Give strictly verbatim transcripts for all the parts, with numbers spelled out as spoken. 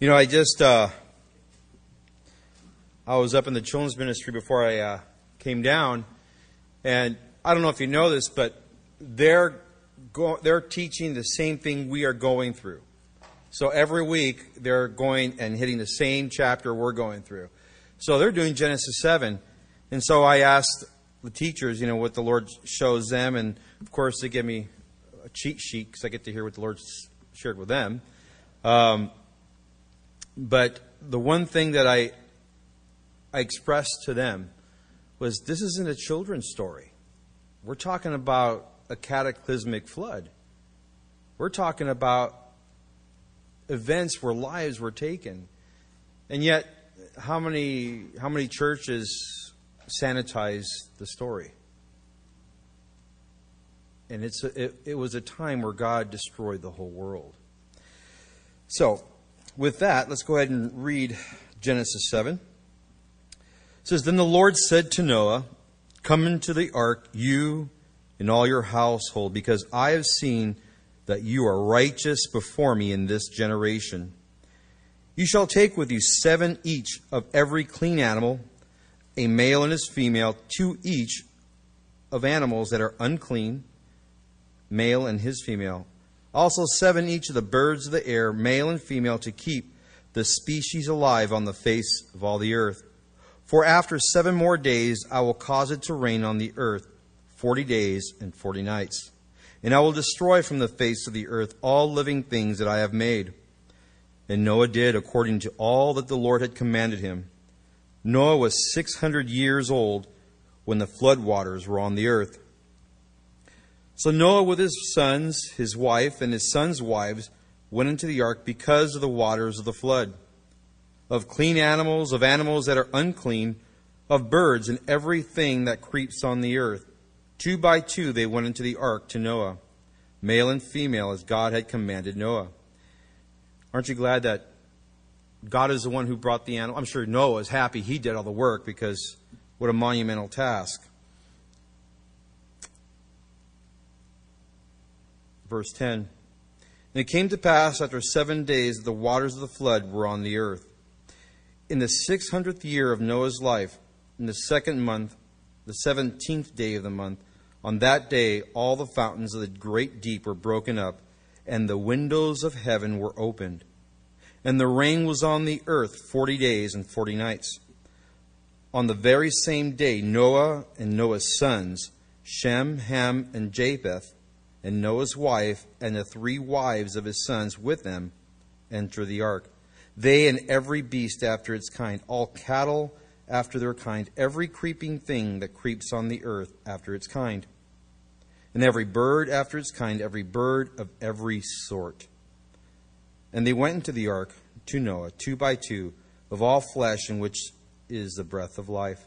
You know, I just, uh, I was up in the children's ministry before I uh, came down, and I don't know if you know this, but they're go- they're teaching the same thing we are going through. So every week, they're going and hitting the same chapter we're going through. So they're doing Genesis seven. And so I asked the teachers, you know, what the Lord shows them, and of course, they give me a cheat sheet, because I get to hear what the Lord shared with them. Um But the one thing that I I expressed to them was, this isn't a children's story. We're talking about a cataclysmic flood. We're talking about events where lives were taken. And yet, how many how many churches sanitize the story? And it's a, it, it was a time where God destroyed the whole world. So, with that, let's go ahead and read Genesis seven. It says, "Then the Lord said to Noah, 'Come into the ark, you and all your household, because I have seen that you are righteous before me in this generation. You shall take with you seven each of every clean animal, a male and his female, two each of animals that are unclean, male and his female. Also seven each of the birds of the air, male and female, to keep the species alive on the face of all the earth. For after seven more days I will cause it to rain on the earth forty days and forty nights. And I will destroy from the face of the earth all living things that I have made.' And Noah did according to all that the Lord had commanded him. Noah was six hundred years old when the flood waters were on the earth. So Noah with his sons, his wife, and his sons' wives went into the ark because of the waters of the flood. Of clean animals, of animals that are unclean, of birds and everything that creeps on the earth. Two by two they went into the ark to Noah, male and female, as God had commanded Noah." Aren't you glad that God is the one who brought the animal? I'm sure Noah is happy he did all the work, because what a monumental task. Verse ten, "And it came to pass after seven days that the waters of the flood were on the earth. In the six hundredth year of Noah's life, in the second month, the seventeenth day of the month, on that day all the fountains of the great deep were broken up, and the windows of heaven were opened. And the rain was on the earth forty days and forty nights. On the very same day Noah and Noah's sons, Shem, Ham, and Japheth, and Noah's wife and the three wives of his sons with them enter the ark. They and every beast after its kind, all cattle after their kind, every creeping thing that creeps on the earth after its kind, and every bird after its kind, every bird of every sort. And they went into the ark to Noah, two by two, of all flesh in which is the breath of life.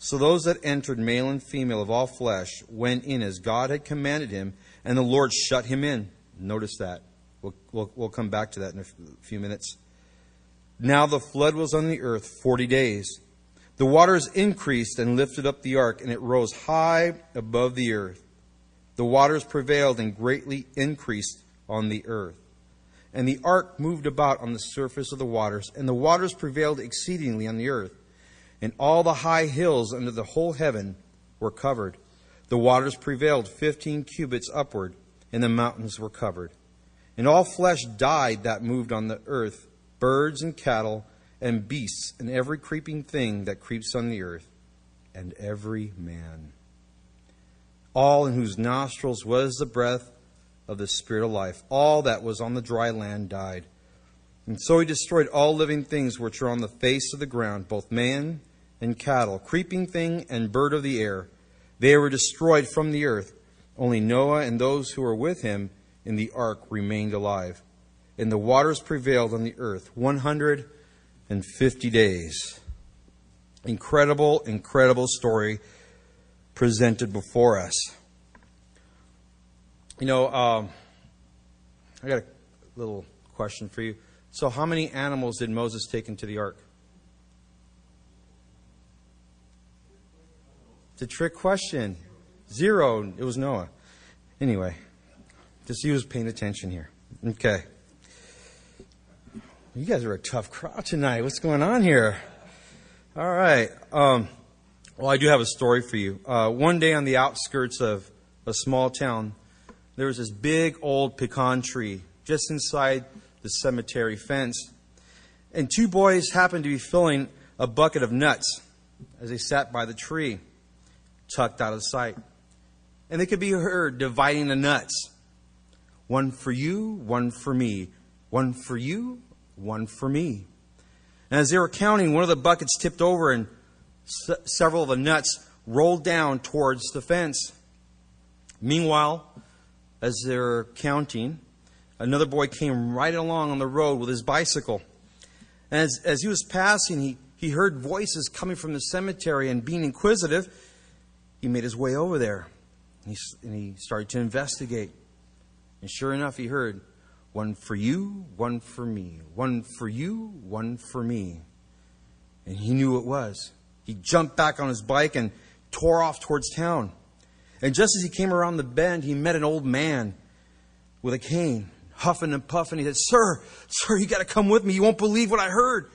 So those that entered, male and female of all flesh, went in as God had commanded him, and the Lord shut him in." Notice that. We'll, we'll, we'll come back to that in a few minutes. "Now the flood was on the earth forty days. The waters increased and lifted up the ark, and it rose high above the earth. The waters prevailed and greatly increased on the earth. And the ark moved about on the surface of the waters, and the waters prevailed exceedingly on the earth. And all the high hills under the whole heaven were covered. The waters prevailed fifteen cubits upward, and the mountains were covered. And all flesh died that moved on the earth, birds and cattle and beasts, and every creeping thing that creeps on the earth, and every man. All in whose nostrils was the breath of the Spirit of life, all that was on the dry land died. And so he destroyed all living things which are on the face of the ground, both man and cattle, creeping thing and bird of the air. They were destroyed from the earth. Only Noah and those who were with him in the ark remained alive. And the waters prevailed on the earth one hundred fifty days." Incredible, incredible story presented before us. You know, um, I got a little question for you. So how many animals did Moses take into the ark? It's a trick question. Zero. It was Noah. Anyway, just he was paying attention here. Okay. You guys are a tough crowd tonight. What's going on here? All right. Um, well, I do have a story for you. Uh, one day on the outskirts of a small town, there was this big old pecan tree just inside the cemetery fence. And two boys happened to be filling a bucket of nuts as they sat by the tree, tucked out of sight. And they could be heard dividing the nuts. One for you, one for me. One for you, one for me. And as they were counting, one of the buckets tipped over and se- several of the nuts rolled down towards the fence. Meanwhile, as they were counting, another boy came right along on the road with his bicycle. And as, as he was passing, he, he heard voices coming from the cemetery, and being inquisitive, he made his way over there. And he, and he started to investigate. And sure enough, he heard, one for you, one for me, one for you, one for me. And he knew it was. He jumped back on his bike and tore off towards town. And just as he came around the bend, he met an old man with a cane, huffing and puffing. He said, Sir, sir, you got to come with me. You won't believe what I heard.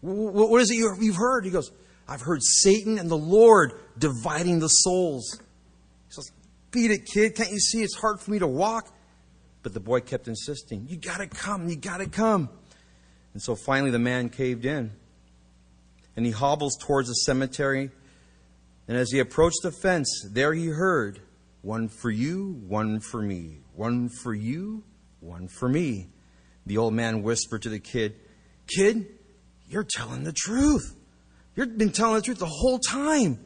What is it you've heard? He goes, I've heard Satan and the Lord dividing the souls. He says, beat it, kid. Can't you see it's hard for me to walk? But the boy kept insisting, you got to come, you got to come. And so finally the man caved in. And he hobbles towards the cemetery. And as he approached the fence, there he heard, one for you, one for me, one for you, one for me. The old man whispered to the kid, Kid, you're telling the truth. You've been telling the truth the whole time.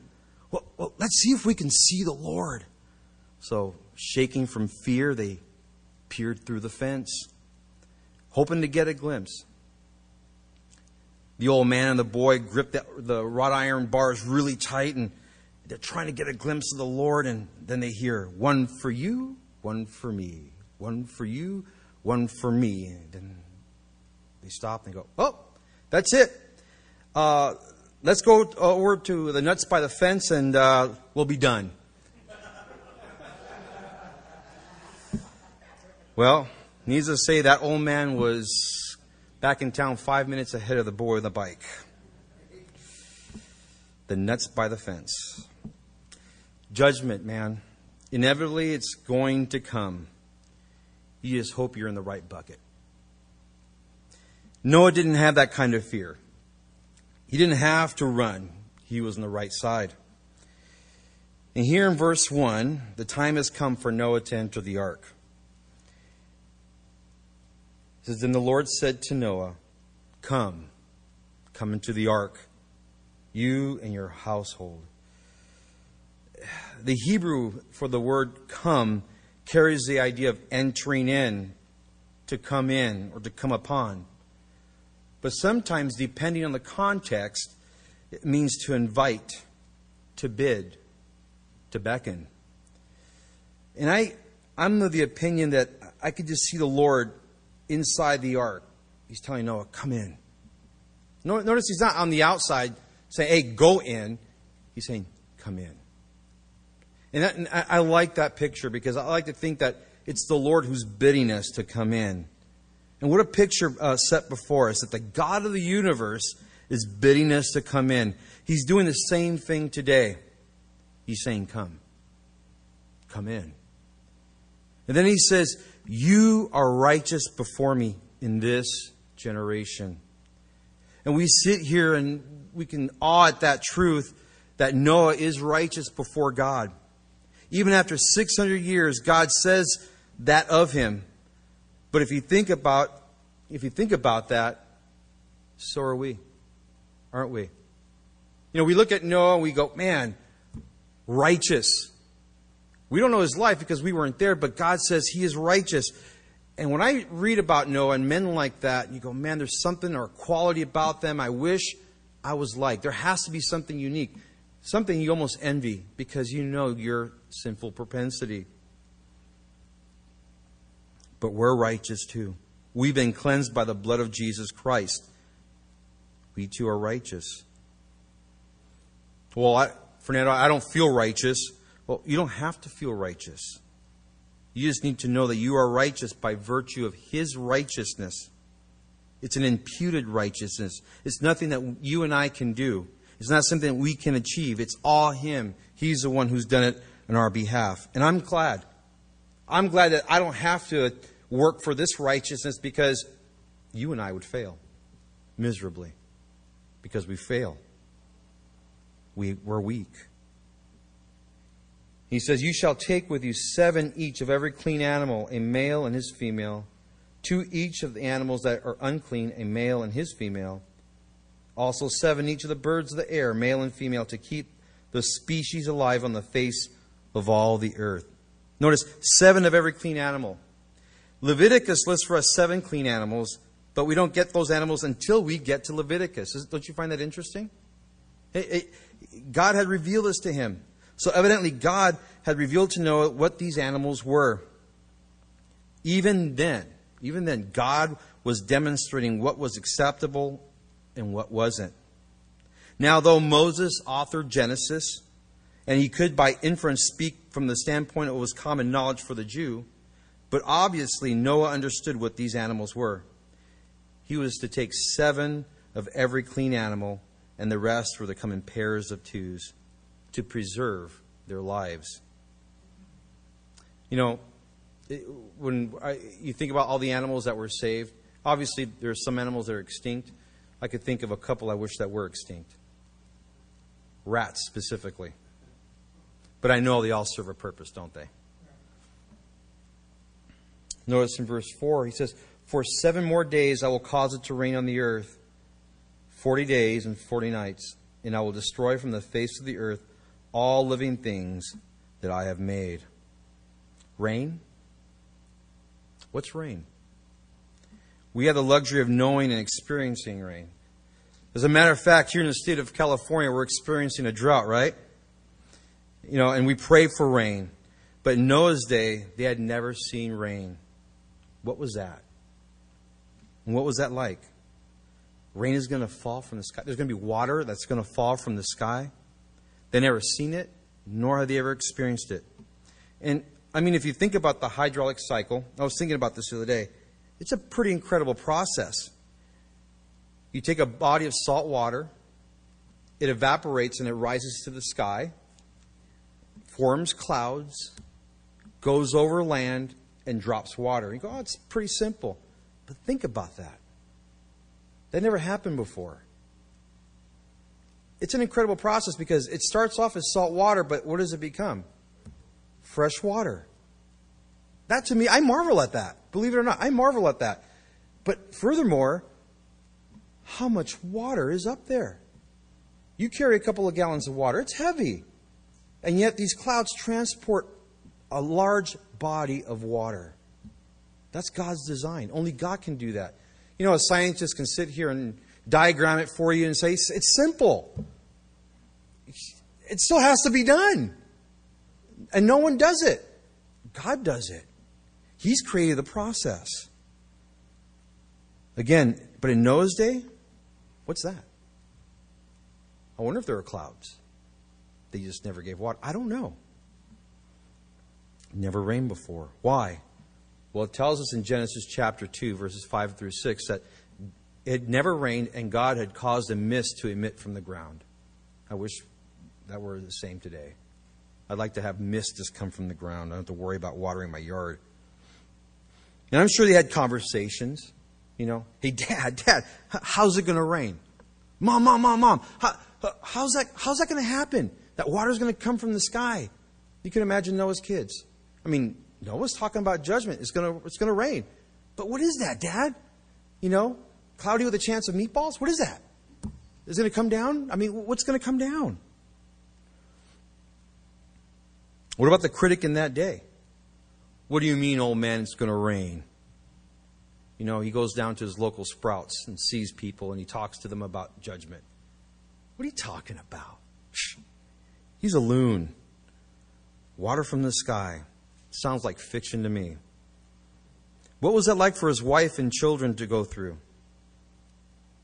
Well, well let's see if we can see the Lord. So shaking from fear, they peered through the fence, hoping to get a glimpse. The old man and the boy gripped that, the wrought iron bars really tight, and they're trying to get a glimpse of the Lord, and then they hear, one for you, one for me, one for you, one for me. And then they stop and they go, oh, that's it. Uh, let's go over to the nuts by the fence, and uh, we'll be done. Well, needless to say, that old man was back in town five minutes ahead of the boy with the bike. The nuts by the fence. Judgment, man. Inevitably, it's going to come. You just hope you're in the right bucket. Noah didn't have that kind of fear. He didn't have to run. He was on the right side. And here in verse one, the time has come for Noah to enter the ark. It says, Then the Lord said to Noah, Come, come into the ark, you and your household. The Hebrew for the word come carries the idea of entering in, to come in, or to come upon. But sometimes, depending on the context, it means to invite, to bid, to beckon. And I, I'm of the opinion that I could just see the Lord inside the ark. He's telling Noah, come in. Notice he's not on the outside saying, hey, go in. He's saying, come in. And, that, and I, I like that picture, because I like to think that it's the Lord who's bidding us to come in. And what a picture uh, set before us, that the God of the universe is bidding us to come in. He's doing the same thing today. He's saying, come. Come in. And then he says, You are righteous before me in this generation. And we sit here and we can awe at that truth that Noah is righteous before God. Even after six hundred years, God says that of him. But if you think about, if you think about that, so are we, aren't we? You know, we look at Noah and we go, man, righteous. We don't know his life because we weren't there, but God says he is righteous. And when I read about Noah and men like that, you go, man, there's something or a quality about them I wish I was like. There has to be something unique, something you almost envy because you know your sinful propensity. But we're righteous too. We've been cleansed by the blood of Jesus Christ. We too are righteous. Well, I, Fernando, I don't feel righteous. Well, you don't have to feel righteous. You just need to know that you are righteous by virtue of His righteousness. It's an imputed righteousness. It's nothing that you and I can do. It's not something that we can achieve. It's all Him. He's the one who's done it on our behalf. And I'm glad. I'm glad that I don't have to work for this righteousness, because you and I would fail miserably, because we fail. We, we're weak. He says, "You shall take with you seven each of every clean animal, a male and his female. Two each of the animals that are unclean, a male and his female. Also seven each of the birds of the air, male and female, to keep the species alive on the face of all the earth." Notice, seven of every clean animal. Leviticus lists for us seven clean animals, but we don't get those animals until we get to Leviticus. Don't you find that interesting? It, it, God had revealed this to him. So evidently God had revealed to Noah what these animals were. Even then, even then, God was demonstrating what was acceptable and what wasn't. Now, though Moses authored Genesis, and he could by inference speak from the standpoint of what was common knowledge for the Jew, but obviously Noah understood what these animals were. He was to take seven of every clean animal, and the rest were to come in pairs of twos to preserve their lives. You know, when I, you think about all the animals that were saved, obviously there are some animals that are extinct. I could think of a couple I wish that were extinct. Rats specifically. But I know they all serve a purpose, don't they? Notice in verse four, he says, "For seven more days I will cause it to rain on the earth, forty days and forty nights, and I will destroy from the face of the earth all living things that I have made." Rain? What's rain? We have the luxury of knowing and experiencing rain. As a matter of fact, here in the state of California, we're experiencing a drought, right? You know, and we pray for rain. But in Noah's day, they had never seen rain. What was that? And what was that like? Rain is going to fall from the sky. There's going to be water that's going to fall from the sky. They never seen it, nor have they ever experienced it. And I mean, if you think about the hydraulic cycle, I was thinking about this the other day. It's a pretty incredible process. You take a body of salt water, it evaporates and it rises to the sky, forms clouds, goes over land, and drops water. You go, oh, it's pretty simple. But think about that. That never happened before. It's an incredible process, because it starts off as salt water, but what does it become? Fresh water. That to me, I marvel at that. Believe it or not, I marvel at that. But furthermore, how much water is up there? You carry a couple of gallons of water. It's heavy. And yet these clouds transport a large body of water. That's God's design. Only God can do that. You know, a scientist can sit here and diagram it for you and say, it's simple. It still has to be done. And no one does it. God does it. He's created the process. Again, but in Noah's day, what's that? I wonder if there were clouds. They just never gave water. I don't know. Never rained before. Why? Well, it tells us in Genesis chapter two, verses five through six, that it had never rained and God had caused a mist to emit from the ground. I wish that were the same today. I'd like to have mist just come from the ground. I don't have to worry about watering my yard. And I'm sure they had conversations. You know, hey, Dad, Dad, how's it going to rain? Mom, Mom, Mom, Mom, how, how's that, how's that going to happen? That water's going to come from the sky. You can imagine Noah's kids. I mean, Noah's talking about judgment. It's going to, it's going to rain. But what is that, Dad? You know, cloudy with a chance of meatballs? What is that? Is it going to come down? I mean, what's going to come down? What about the critic in that day? What do you mean, old man, it's going to rain? You know, he goes down to his local Sprouts and sees people and he talks to them about judgment. What are you talking about? He's a loon. Water from the sky. Sounds like fiction to me. What was that like for his wife and children to go through?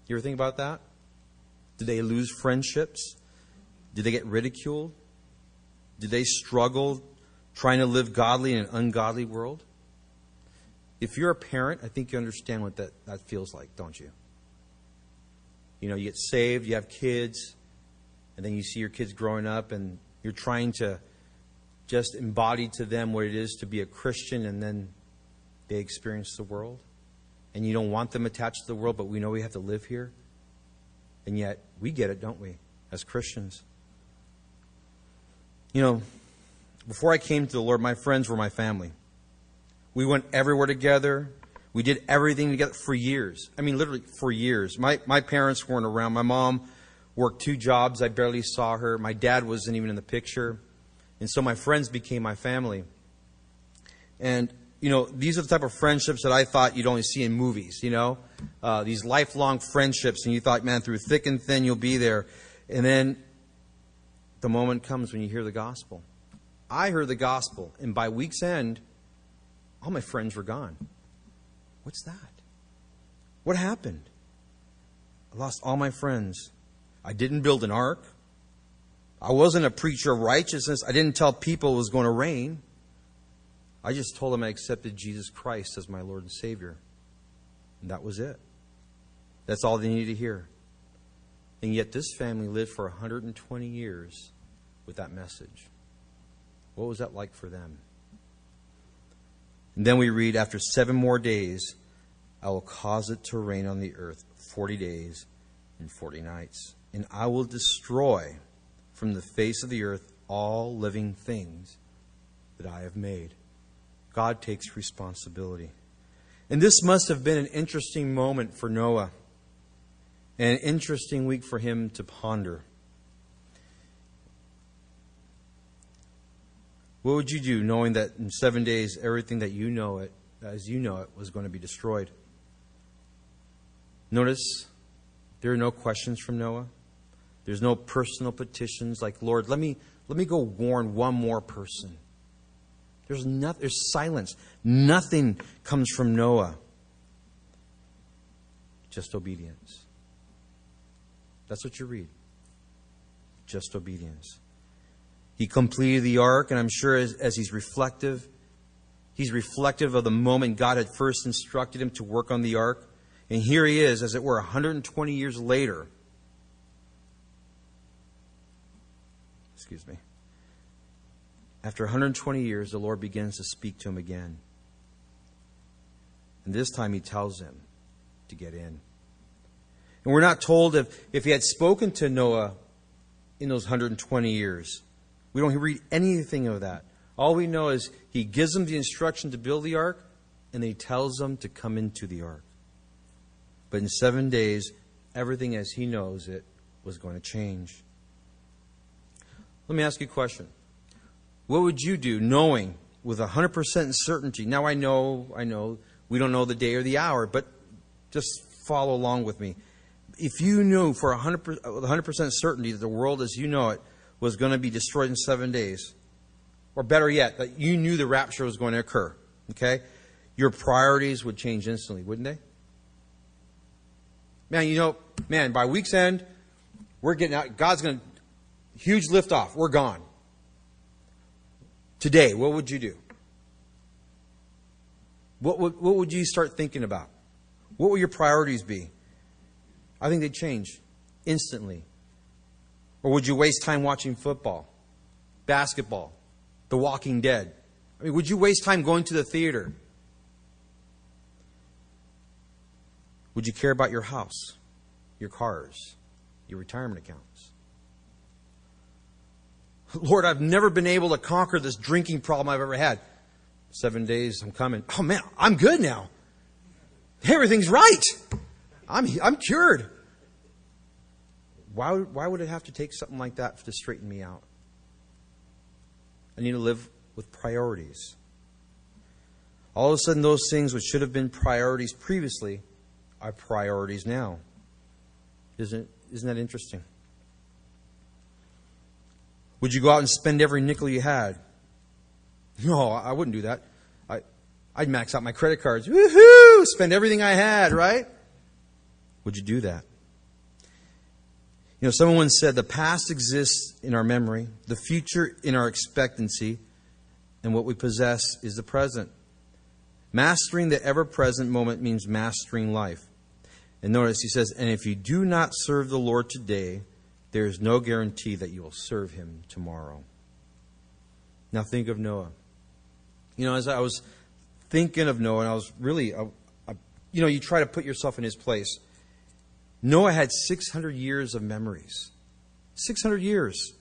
You ever think about that? Did they lose friendships? Did they get ridiculed? Did they struggle trying to live godly in an ungodly world? If you're a parent, I think you understand what that, that feels like, don't you? You know, you get saved, you have kids, and then you see your kids growing up, and you're trying to just embody to them what it is to be a Christian, and then they experience the world. And you don't want them attached to the world, but we know we have to live here. And yet, we get it, don't we, as Christians? You know, before I came to the Lord, my friends were my family. We went everywhere together. We did everything together for years. I mean, literally for years. My, my parents weren't around. My mom worked two jobs. I barely saw her. My dad wasn't even in the picture. And so my friends became my family. And, you know, these are the type of friendships that I thought you'd only see in movies, you know. Uh, these lifelong friendships. And you thought, man, through thick and thin, you'll be there. And then the moment comes when you hear the gospel. I heard the gospel. And by week's end, all my friends were gone. What's that? What happened? I lost all my friends. I didn't build an ark. I wasn't a preacher of righteousness. I didn't tell people it was going to rain. I just told them I accepted Jesus Christ as my Lord and Savior. And that was it. That's all they needed to hear. And yet this family lived for one hundred twenty years with that message. What was that like for them? And then we read, after seven more days, I will cause it to rain on the earth forty days and forty nights. And I will destroy from the face of the earth all living things that I have made. God takes responsibility. And this must have been an interesting moment for Noah. And an interesting week for him to ponder. What would you do knowing that in seven days everything that you know it, as you know it, was going to be destroyed? Notice there are no questions from Noah. There's no personal petitions like, Lord, let me let me go warn one more person. There's nothing. There's silence. Nothing comes from Noah. Just obedience. That's what you read. Just obedience. He completed the ark, and I'm sure as, as he's reflective, he's reflective of the moment God had first instructed him to work on the ark. And here he is, as it were, one hundred twenty years later. Excuse me. After one hundred twenty years, the Lord begins to speak to him again. And this time he tells him to get in. And we're not told if, if he had spoken to Noah in those one hundred twenty years. We don't read anything of that. All we know is he gives them the instruction to build the ark, and he tells them to come into the ark. But in seven days, everything as he knows it was going to change. Let me ask you a question. What would you do knowing with one hundred percent certainty? Now I know, I know, we don't know the day or the hour, but just follow along with me. If you knew for one hundred percent certainty that the world as you know it was going to be destroyed in seven days. Or better yet, that you knew the rapture was going to occur. Okay? Your priorities would change instantly, wouldn't they? Man, you know, man, by week's end, we're getting out. God's going to, huge lift off. We're gone. Today, what would you do? What would, what would you start thinking about? What would your priorities be? I think they'd change instantly. Or would you waste time watching football, basketball, The Walking Dead? I mean, would you waste time going to the theater? Would you care about your house, your cars, your retirement accounts? Lord, I've never been able to conquer this drinking problem I've ever had. Seven days, I'm coming. Oh, man, I'm good now. Everything's right. I'm, I'm cured. Why, why would it have to take something like that to straighten me out? I need to live with priorities. All of a sudden, those things which should have been priorities previously are priorities now. Isn't, isn't that interesting? Would you go out and spend every nickel you had? No, I wouldn't do that. I, I'd max out my credit cards. Woohoo! Spend everything I had, right? Would you do that? You know, someone said the past exists in our memory, the future in our expectancy, and what we possess is the present. Mastering the ever-present moment means mastering life. And notice he says, and if you do not serve the Lord today, there is no guarantee that you will serve him tomorrow. Now think of Noah. You know, as I was thinking of Noah, and I was really, I, I, you know, you try to put yourself in his place. Noah had six hundred years of memories. six hundred years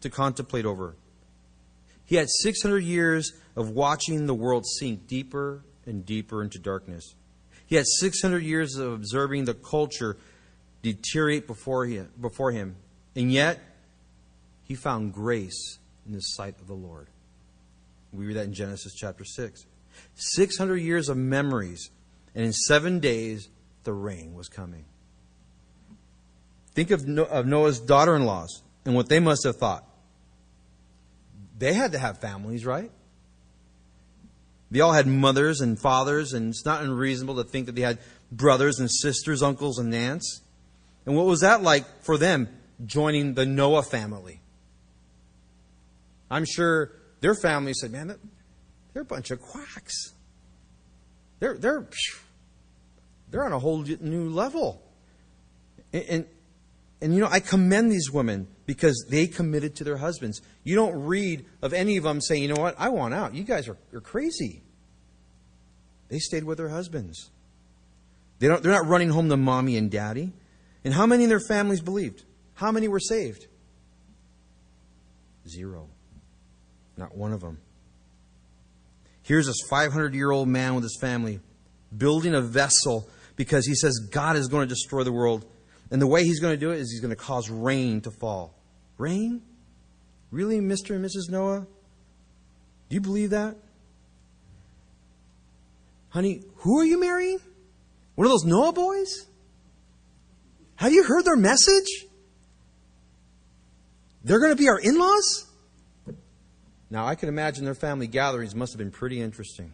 to contemplate over. He had six hundred years of watching the world sink deeper and deeper into darkness. He had six hundred years of observing the culture deteriorate before him, before him. And yet, he found grace in the sight of the Lord. We read that in Genesis chapter six. six hundred years of memories, and in seven days, the rain was coming. Think of Noah's daughter-in-laws and what they must have thought. They had to have families, right? They all had mothers and fathers, and it's not unreasonable to think that they had brothers and sisters, uncles and aunts. And what was that like for them, joining the Noah family? I'm sure their family said, man, they're a bunch of quacks. They're, they're, they're on a whole new level. And, and And, you know, I commend these women because they committed to their husbands. You don't read of any of them saying, you know what, I want out. You guys are, are crazy. They stayed with their husbands. They don't, they're not running home to mommy and daddy. And how many in their families believed? How many were saved? Zero. Not one of them. Here's this five hundred year old man with his family building a vessel because he says God is going to destroy the world. And the way he's going to do it is he's going to cause rain to fall. Rain? Really, Mister and Missus Noah? Do you believe that? Honey, who are you marrying? One of those Noah boys? Have you heard their message? They're going to be our in-laws? Now, I can imagine their family gatherings must have been pretty interesting.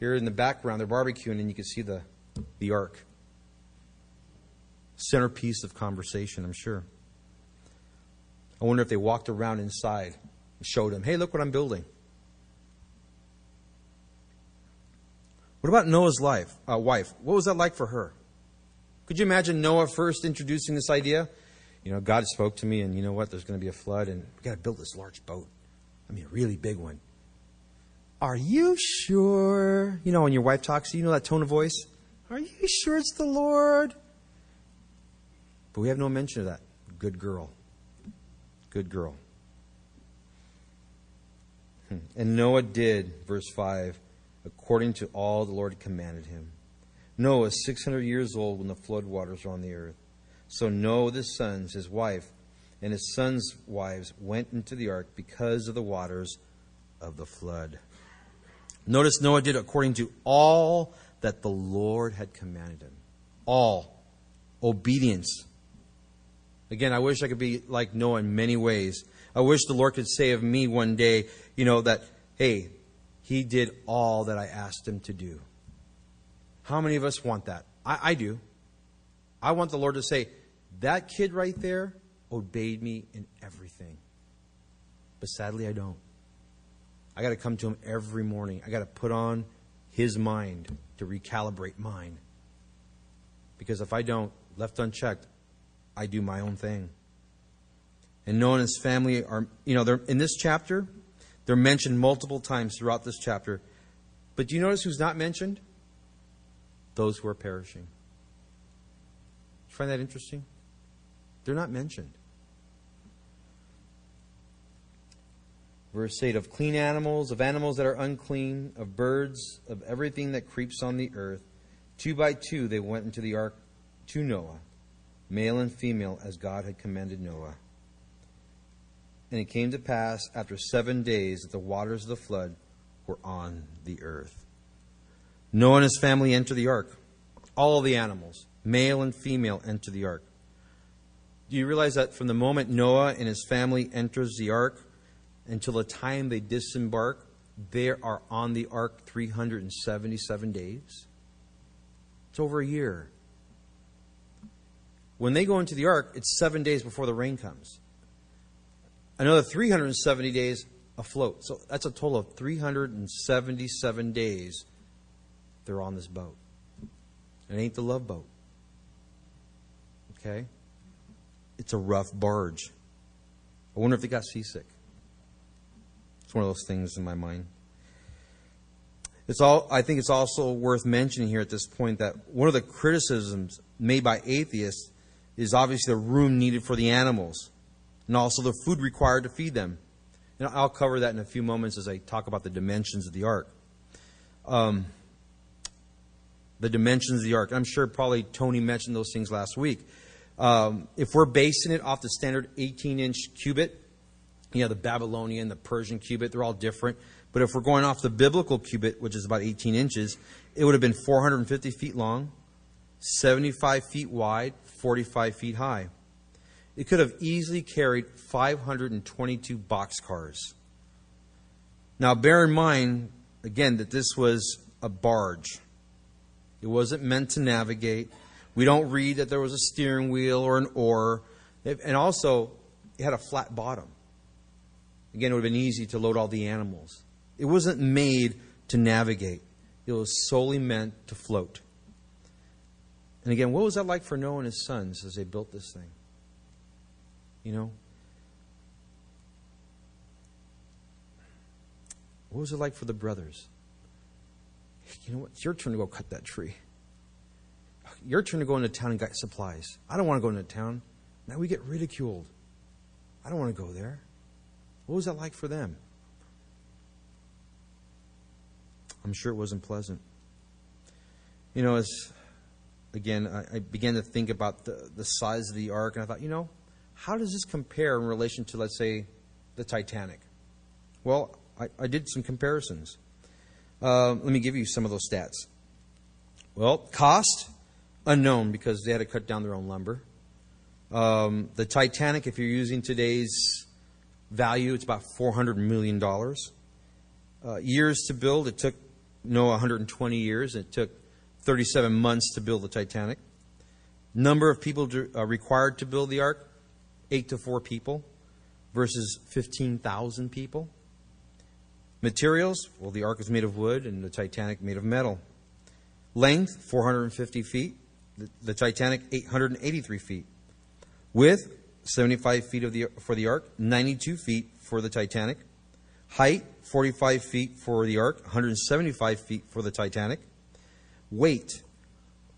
Here in the background, they're barbecuing, and you can see the, the ark. Centerpiece of conversation, I'm sure. I wonder if they walked around inside and showed him, hey, look what I'm building. What about Noah's life, uh, wife? What was that like for her? Could you imagine Noah first introducing this idea? You know, God spoke to me, and you know what? There's going to be a flood, and we've got to build this large boat. I mean, a really big one. Are you sure? You know, when your wife talks to you, you know that tone of voice? Are you sure it's the Lord? But we have no mention of that. Good girl. Good girl. And Noah did, verse five, according to all the Lord commanded him. Noah was six hundred years old when the flood waters were on the earth. So Noah, his sons, his wife, and his sons' wives went into the ark because of the waters of the flood. Notice Noah did according to all that the Lord had commanded him. All. Obedience. Again, I wish I could be like Noah in many ways. I wish the Lord could say of me one day, you know, that, hey, he did all that I asked him to do. How many of us want that? I, I do. I want the Lord to say, that kid right there obeyed me in everything. But sadly, I don't. I got to come to him every morning. I got to put on his mind to recalibrate mine. Because if I don't, left unchecked, I do my own thing. And Noah and his family are, you know, they're in this chapter, they're mentioned multiple times throughout this chapter. But do you notice who's not mentioned? Those who are perishing. Do you find that interesting? They're not mentioned. Verse eight, of clean animals, of animals that are unclean, of birds, of everything that creeps on the earth, two by two they went into the ark to Noah, male and female, as God had commanded Noah. And it came to pass after seven days that the waters of the flood were on the earth. Noah and his family entered the ark. All the animals, male and female, enter the ark. Do you realize that from the moment Noah and his family enters the ark until the time they disembark, they are on the ark three hundred seventy-seven days? It's over a year. When they go into the ark, it's seven days before the rain comes. Another three hundred seventy days afloat. So that's a total of three hundred seventy-seven days they're on this boat. It ain't the love boat. Okay? It's a rough barge. I wonder if they got seasick. It's one of those things in my mind. It's all. I think it's also worth mentioning here at this point that one of the criticisms made by atheists is obviously the room needed for the animals and also the food required to feed them. And I'll cover that in a few moments as I talk about the dimensions of the ark. Um, the dimensions of the ark. I'm sure probably Tony mentioned those things last week. Um, if we're basing it off the standard eighteen-inch cubit, you know, the Babylonian, the Persian cubit, they're all different. But if we're going off the biblical cubit, which is about eighteen inches, it would have been four hundred fifty feet long, seventy-five feet wide, forty-five feet high. It could have easily carried five hundred twenty-two boxcars. Now, bear in mind, again, that this was a barge. It wasn't meant to navigate. We don't read that there was a steering wheel or an oar. And also, it had a flat bottom. Again, it would have been easy to load all the animals. It wasn't made to navigate. It was solely meant to float. And again, what was that like for Noah and his sons as they built this thing? You know? What was it like for the brothers? You know what? It's your turn to go cut that tree. Your turn to go into town and get supplies. I don't want to go into town. Now we get ridiculed. I don't want to go there. What was that like for them? I'm sure it wasn't pleasant. You know, as again, I, I began to think about the, the size of the ark, and I thought, you know, how does this compare in relation to, let's say, the Titanic? Well, I, I did some comparisons. Uh, let me give you some of those stats. Well, cost, unknown, because they had to cut down their own lumber. Um, the Titanic, if you're using today's value, it's about four hundred million dollars. Uh, years to build, it took Noah one hundred twenty years. It took thirty-seven months to build the Titanic. Number of people to, uh, required to build the ark, eight to four people versus fifteen thousand people. Materials, well, the ark was made of wood and the Titanic made of metal. Length, four hundred fifty feet. The, the Titanic, eight hundred eighty-three feet. Width, seventy-five feet of the, for the ark, ninety-two feet for the Titanic. Height, forty-five feet for the ark, one hundred seventy-five feet for the Titanic. Weight,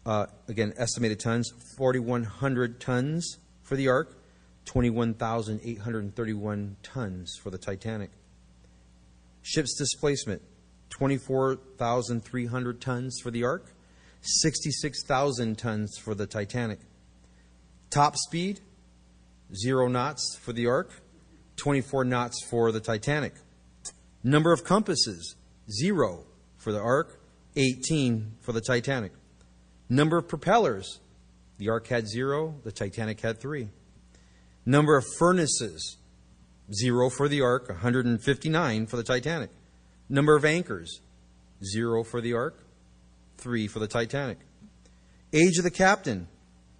uh, again, estimated tons, forty-one hundred tons for the ark, twenty-one thousand eight hundred thirty-one tons for the Titanic. Ship's displacement, twenty-four thousand three hundred tons for the ark, sixty-six thousand tons for the Titanic. Top speed, zero knots for the ark, twenty-four knots for the Titanic. Number of compasses, zero for the ark, eighteen for the Titanic. Number of propellers, the ark had zero, the Titanic had three. Number of furnaces, zero for the ark, one hundred fifty-nine for the Titanic. Number of anchors, zero for the ark, three for the Titanic. Age of the captain,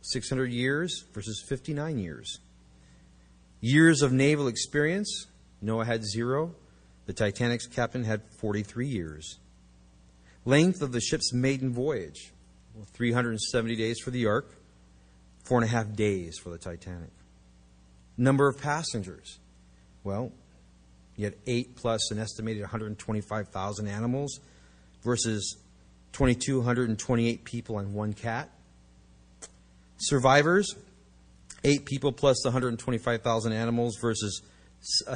six hundred years versus fifty-nine years. Years of naval experience, Noah had zero. The Titanic's captain had forty-three years. Length of the ship's maiden voyage, well, three hundred seventy days for the ark, four and a half days for the Titanic. Number of passengers, well, you had eight plus an estimated one hundred twenty-five thousand animals versus two thousand two hundred twenty-eight people and one cat. Survivors, eight people plus one hundred twenty-five thousand animals versus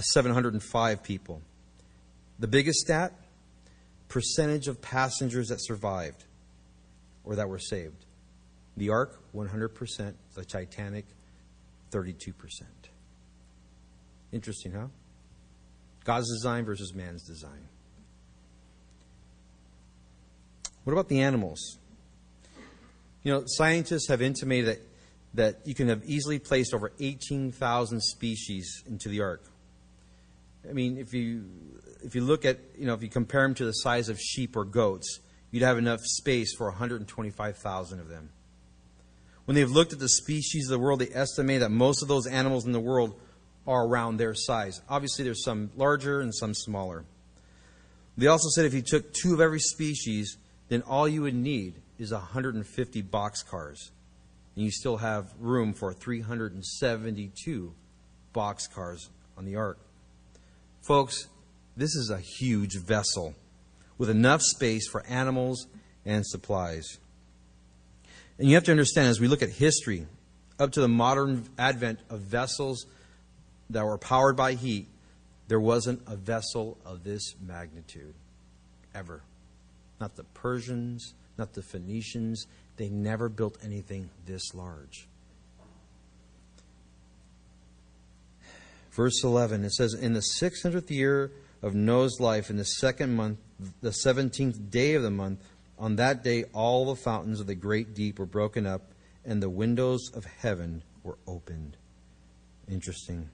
seven hundred five people. The biggest stat, percentage of passengers that survived or that were saved. The ark, one hundred percent. The Titanic, thirty-two percent. Interesting, huh? God's design versus man's design. What about the animals? You know, scientists have intimated that that you can have easily placed over eighteen thousand species into the ark. I mean, if you if you look at, you know, if you compare them to the size of sheep or goats, you'd have enough space for one hundred twenty-five thousand of them. When they've looked at the species of the world, they estimate that most of those animals in the world are around their size. Obviously, there's some larger and some smaller. They also said if you took two of every species, then all you would need is one hundred fifty boxcars. And you still have room for three hundred seventy-two boxcars on the ark. Folks, this is a huge vessel with enough space for animals and supplies. And you have to understand, as we look at history, up to the modern advent of vessels that were powered by heat, there wasn't a vessel of this magnitude ever. Not the Persians, not the Phoenicians. They never built anything this large. Verse eleven, it says, in the six hundredth year of Noah's life, in the second month, the seventeenth day of the month, on that day all the fountains of the great deep were broken up, and the windows of heaven were opened. Interesting.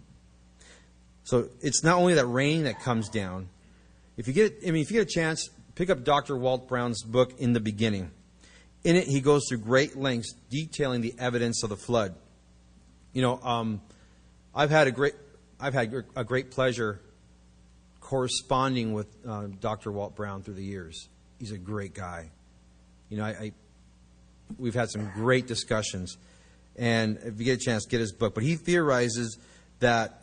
So it's not only that rain that comes down. If you get, I mean, if you get a chance, pick up Doctor Walt Brown's book, In the Beginning. In it, he goes through great lengths detailing the evidence of the flood. You know, um, I've had a great, I've had a great pleasure corresponding with uh, Doctor Walt Brown through the years. He's a great guy. You know, I, I we've had some great discussions, and if you get a chance, get his book. But he theorizes that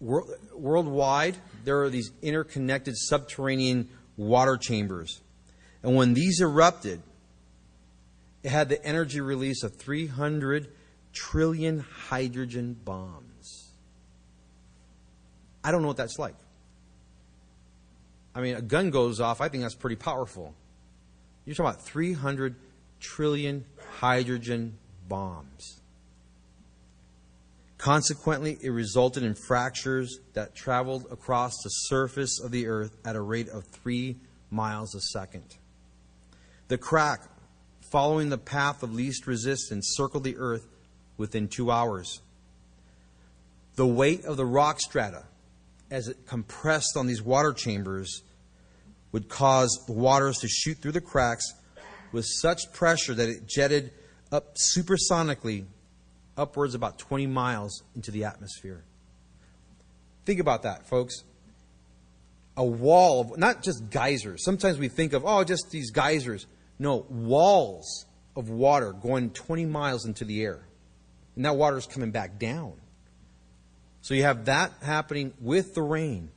wor- worldwide there are these interconnected subterranean water chambers, and when these erupted, it had the energy release of three hundred trillion hydrogen bombs. I don't know what that's like. I mean, a gun goes off. I think that's pretty powerful. You're talking about three hundred trillion hydrogen bombs. Consequently, it resulted in fractures that traveled across the surface of the earth at a rate of three miles a second. The crack, following the path of least resistance, circled the earth within two hours. The weight of the rock strata, as it compressed on these water chambers, would cause the waters to shoot through the cracks with such pressure that it jetted up supersonically upwards about twenty miles into the atmosphere. Think about that, folks. A wall of, not just geysers. Sometimes we think of, oh, just these geysers. No, walls of water going twenty miles into the air. And that water is coming back down. So you have that happening with the rain.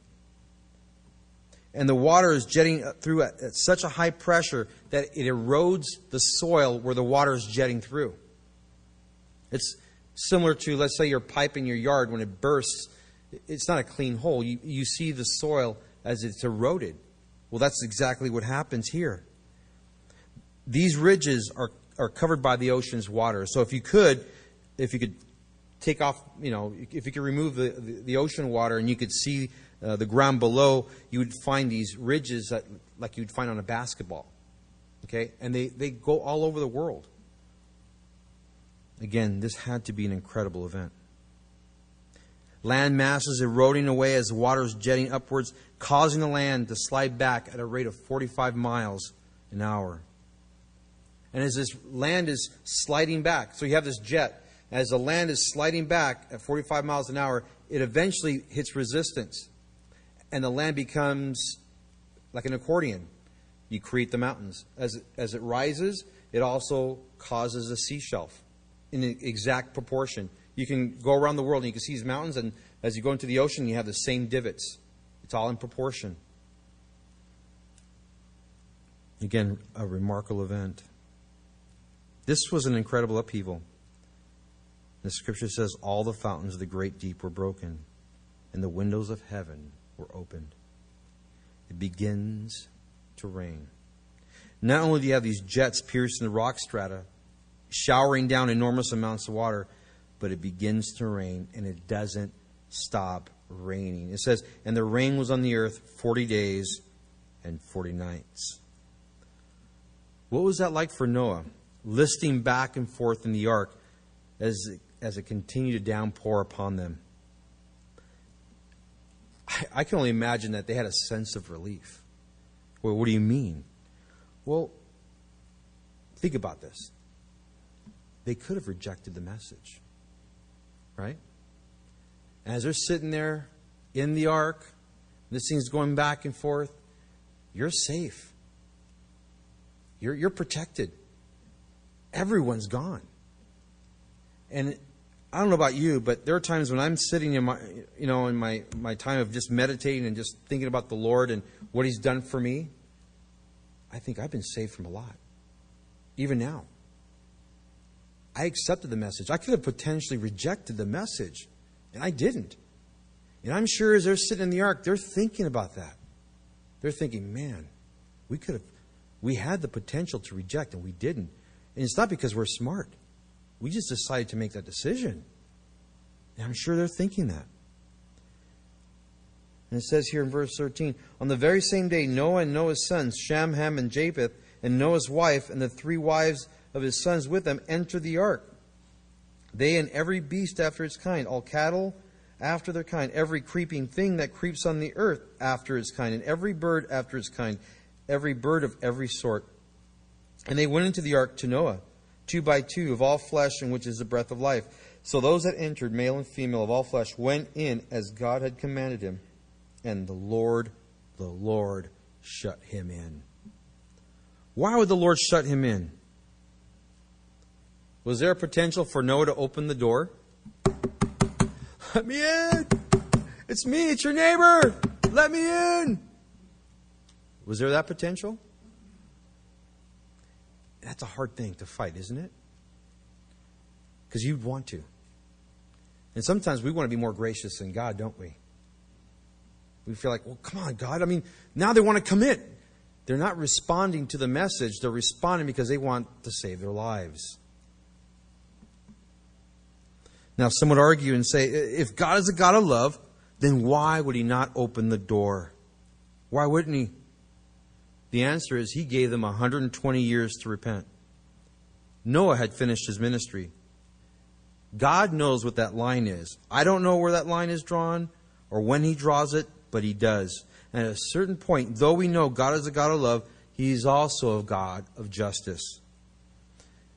And the water is jetting through at such a high pressure that it erodes the soil where the water is jetting through. It's similar to, let's say, your pipe in your yard. When it bursts, it's not a clean hole. You, you see the soil as it's eroded. Well, that's exactly what happens here. These ridges are, are covered by the ocean's water. So if you could, if you could... take off, you know, if you could remove the, the, the ocean water and you could see uh, the ground below, you would find these ridges that, like you'd find on a basketball. Okay? And they, they go all over the world. Again, this had to be an incredible event. Land masses eroding away as waters jetting upwards, causing the land to slide back at a rate of forty-five miles an hour. And as this land is sliding back, so you have this jet. As the land is sliding back at forty-five miles an hour, it eventually hits resistance. And the land becomes like an accordion. You create the mountains. As it, as it rises, it also causes a sea shelf in an exact proportion. You can go around the world and you can see these mountains, and as you go into the ocean, you have the same divots. It's all in proportion. Again, a remarkable event. This was an incredible upheaval. The scripture says all the fountains of the great deep were broken, and the windows of heaven were opened. It begins to rain. Not only do you have these jets piercing the rock strata, showering down enormous amounts of water, but it begins to rain, and it doesn't stop raining. It says, and the rain was on the earth forty days and forty nights. What was that like for Noah, listing back and forth in the ark as it as it continued to downpour upon them? I, I can only imagine that they had a sense of relief. Well, what do you mean? Well, think about this. They could have rejected the message, right? And as they're sitting there in the ark, this thing's going back and forth, you're safe. You're, you're protected. Everyone's gone. And I don't know about you, but there are times when I'm sitting in my, you know, in my, my time of just meditating and just thinking about the Lord and what He's done for me, I think I've been saved from a lot. Even now. I accepted the message. I could have potentially rejected the message, and I didn't. And I'm sure as they're sitting in the ark, they're thinking about that. They're thinking, man, we could have, we had the potential to reject, and we didn't. And it's not because we're smart. We just decided to make that decision. And I'm sure they're thinking that. And it says here in verse thirteen, on the very same day, Noah and Noah's sons, Shem, Ham, and Japheth, and Noah's wife, and the three wives of his sons with them, entered the ark. They and every beast after its kind, all cattle after their kind, every creeping thing that creeps on the earth after its kind, and every bird after its kind, every bird of every sort. And they went into the ark to Noah, two by two, of all flesh, in which is the breath of life. So those that entered, male and female of all flesh, went in as God had commanded him. And the Lord, the Lord shut him in. Why would the Lord shut him in? Was there a potential for Noah to open the door? Let me in! It's me, it's your neighbor! Let me in! Was there that potential? That's a hard thing to fight, isn't it? Because you'd want to. And sometimes we want to be more gracious than God, don't we? We feel like, well, come on, God. I mean, now they want to commit. They're not responding to the message. They're responding because they want to save their lives. Now, some would argue and say, if God is a God of love, then why would He not open the door? Why wouldn't He? The answer is He gave them one hundred twenty years to repent. Noah had finished his ministry. God knows what that line is. I don't know where that line is drawn or when He draws it, but He does. And at a certain point, though we know God is a God of love, He is also a God of justice.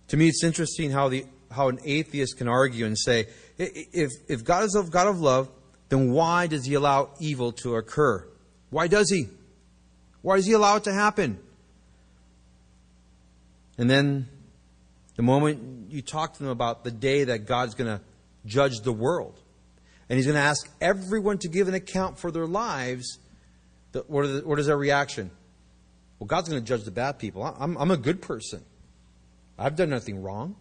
To me, it's interesting how the how an atheist can argue and say, if, if God is a God of love, then why does He allow evil to occur? Why does He? Why does He allow it to happen? And then the moment you talk to them about the day that God's going to judge the world, and He's going to ask everyone to give an account for their lives, what is, what is their reaction? Well, God's going to judge the bad people. I'm, I'm a good person. I've done nothing wrong.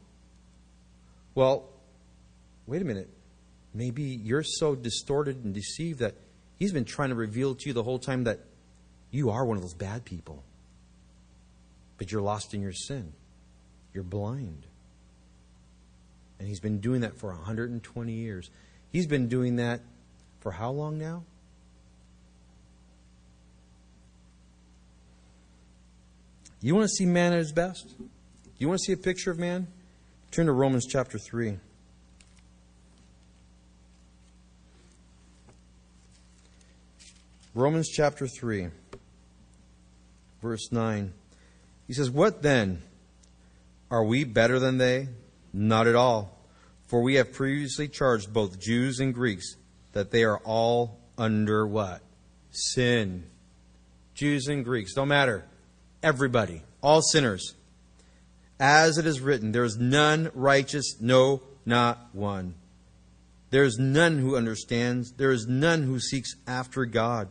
Well, wait a minute. Maybe you're so distorted and deceived that He's been trying to reveal to you the whole time that you are one of those bad people. But you're lost in your sin. You're blind. And He's been doing that for one hundred twenty years. He's been doing that for how long now? You want to see man at his best? You want to see a picture of man? Turn to Romans chapter three. Romans chapter three, verse nine. He says, what then? Are we better than they? Not at all. For we have previously charged both Jews and Greeks that they are all under what? Sin. Jews and Greeks, don't matter. Everybody, all sinners. As it is written, there is none righteous, no, not one. There is none who understands. There is none who seeks after God.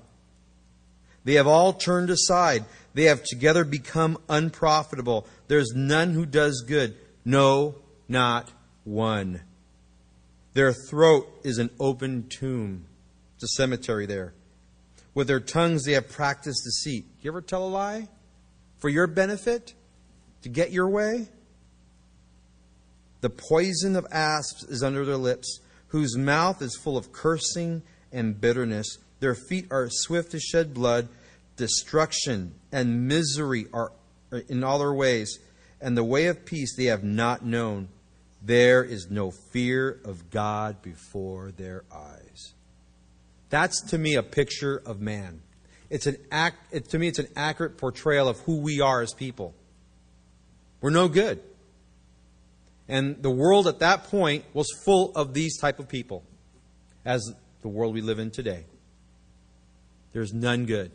They have all turned aside. They have together become unprofitable. There is none who does good. No, not one. Their throat is an open tomb. It's a cemetery there. With their tongues they have practiced deceit. You ever tell a lie? For your benefit? To get your way? The poison of asps is under their lips, whose mouth is full of cursing and bitterness. Their feet are swift to shed blood. Destruction and misery are in all their ways, and the way of peace they have not known. There is no fear of God before their eyes. That's, to me, a picture of man. It's an act, it, to me, it's an accurate portrayal of who we are as people. We're no good. And the world at that point was full of these type of people. as the world we live in today. There's none good.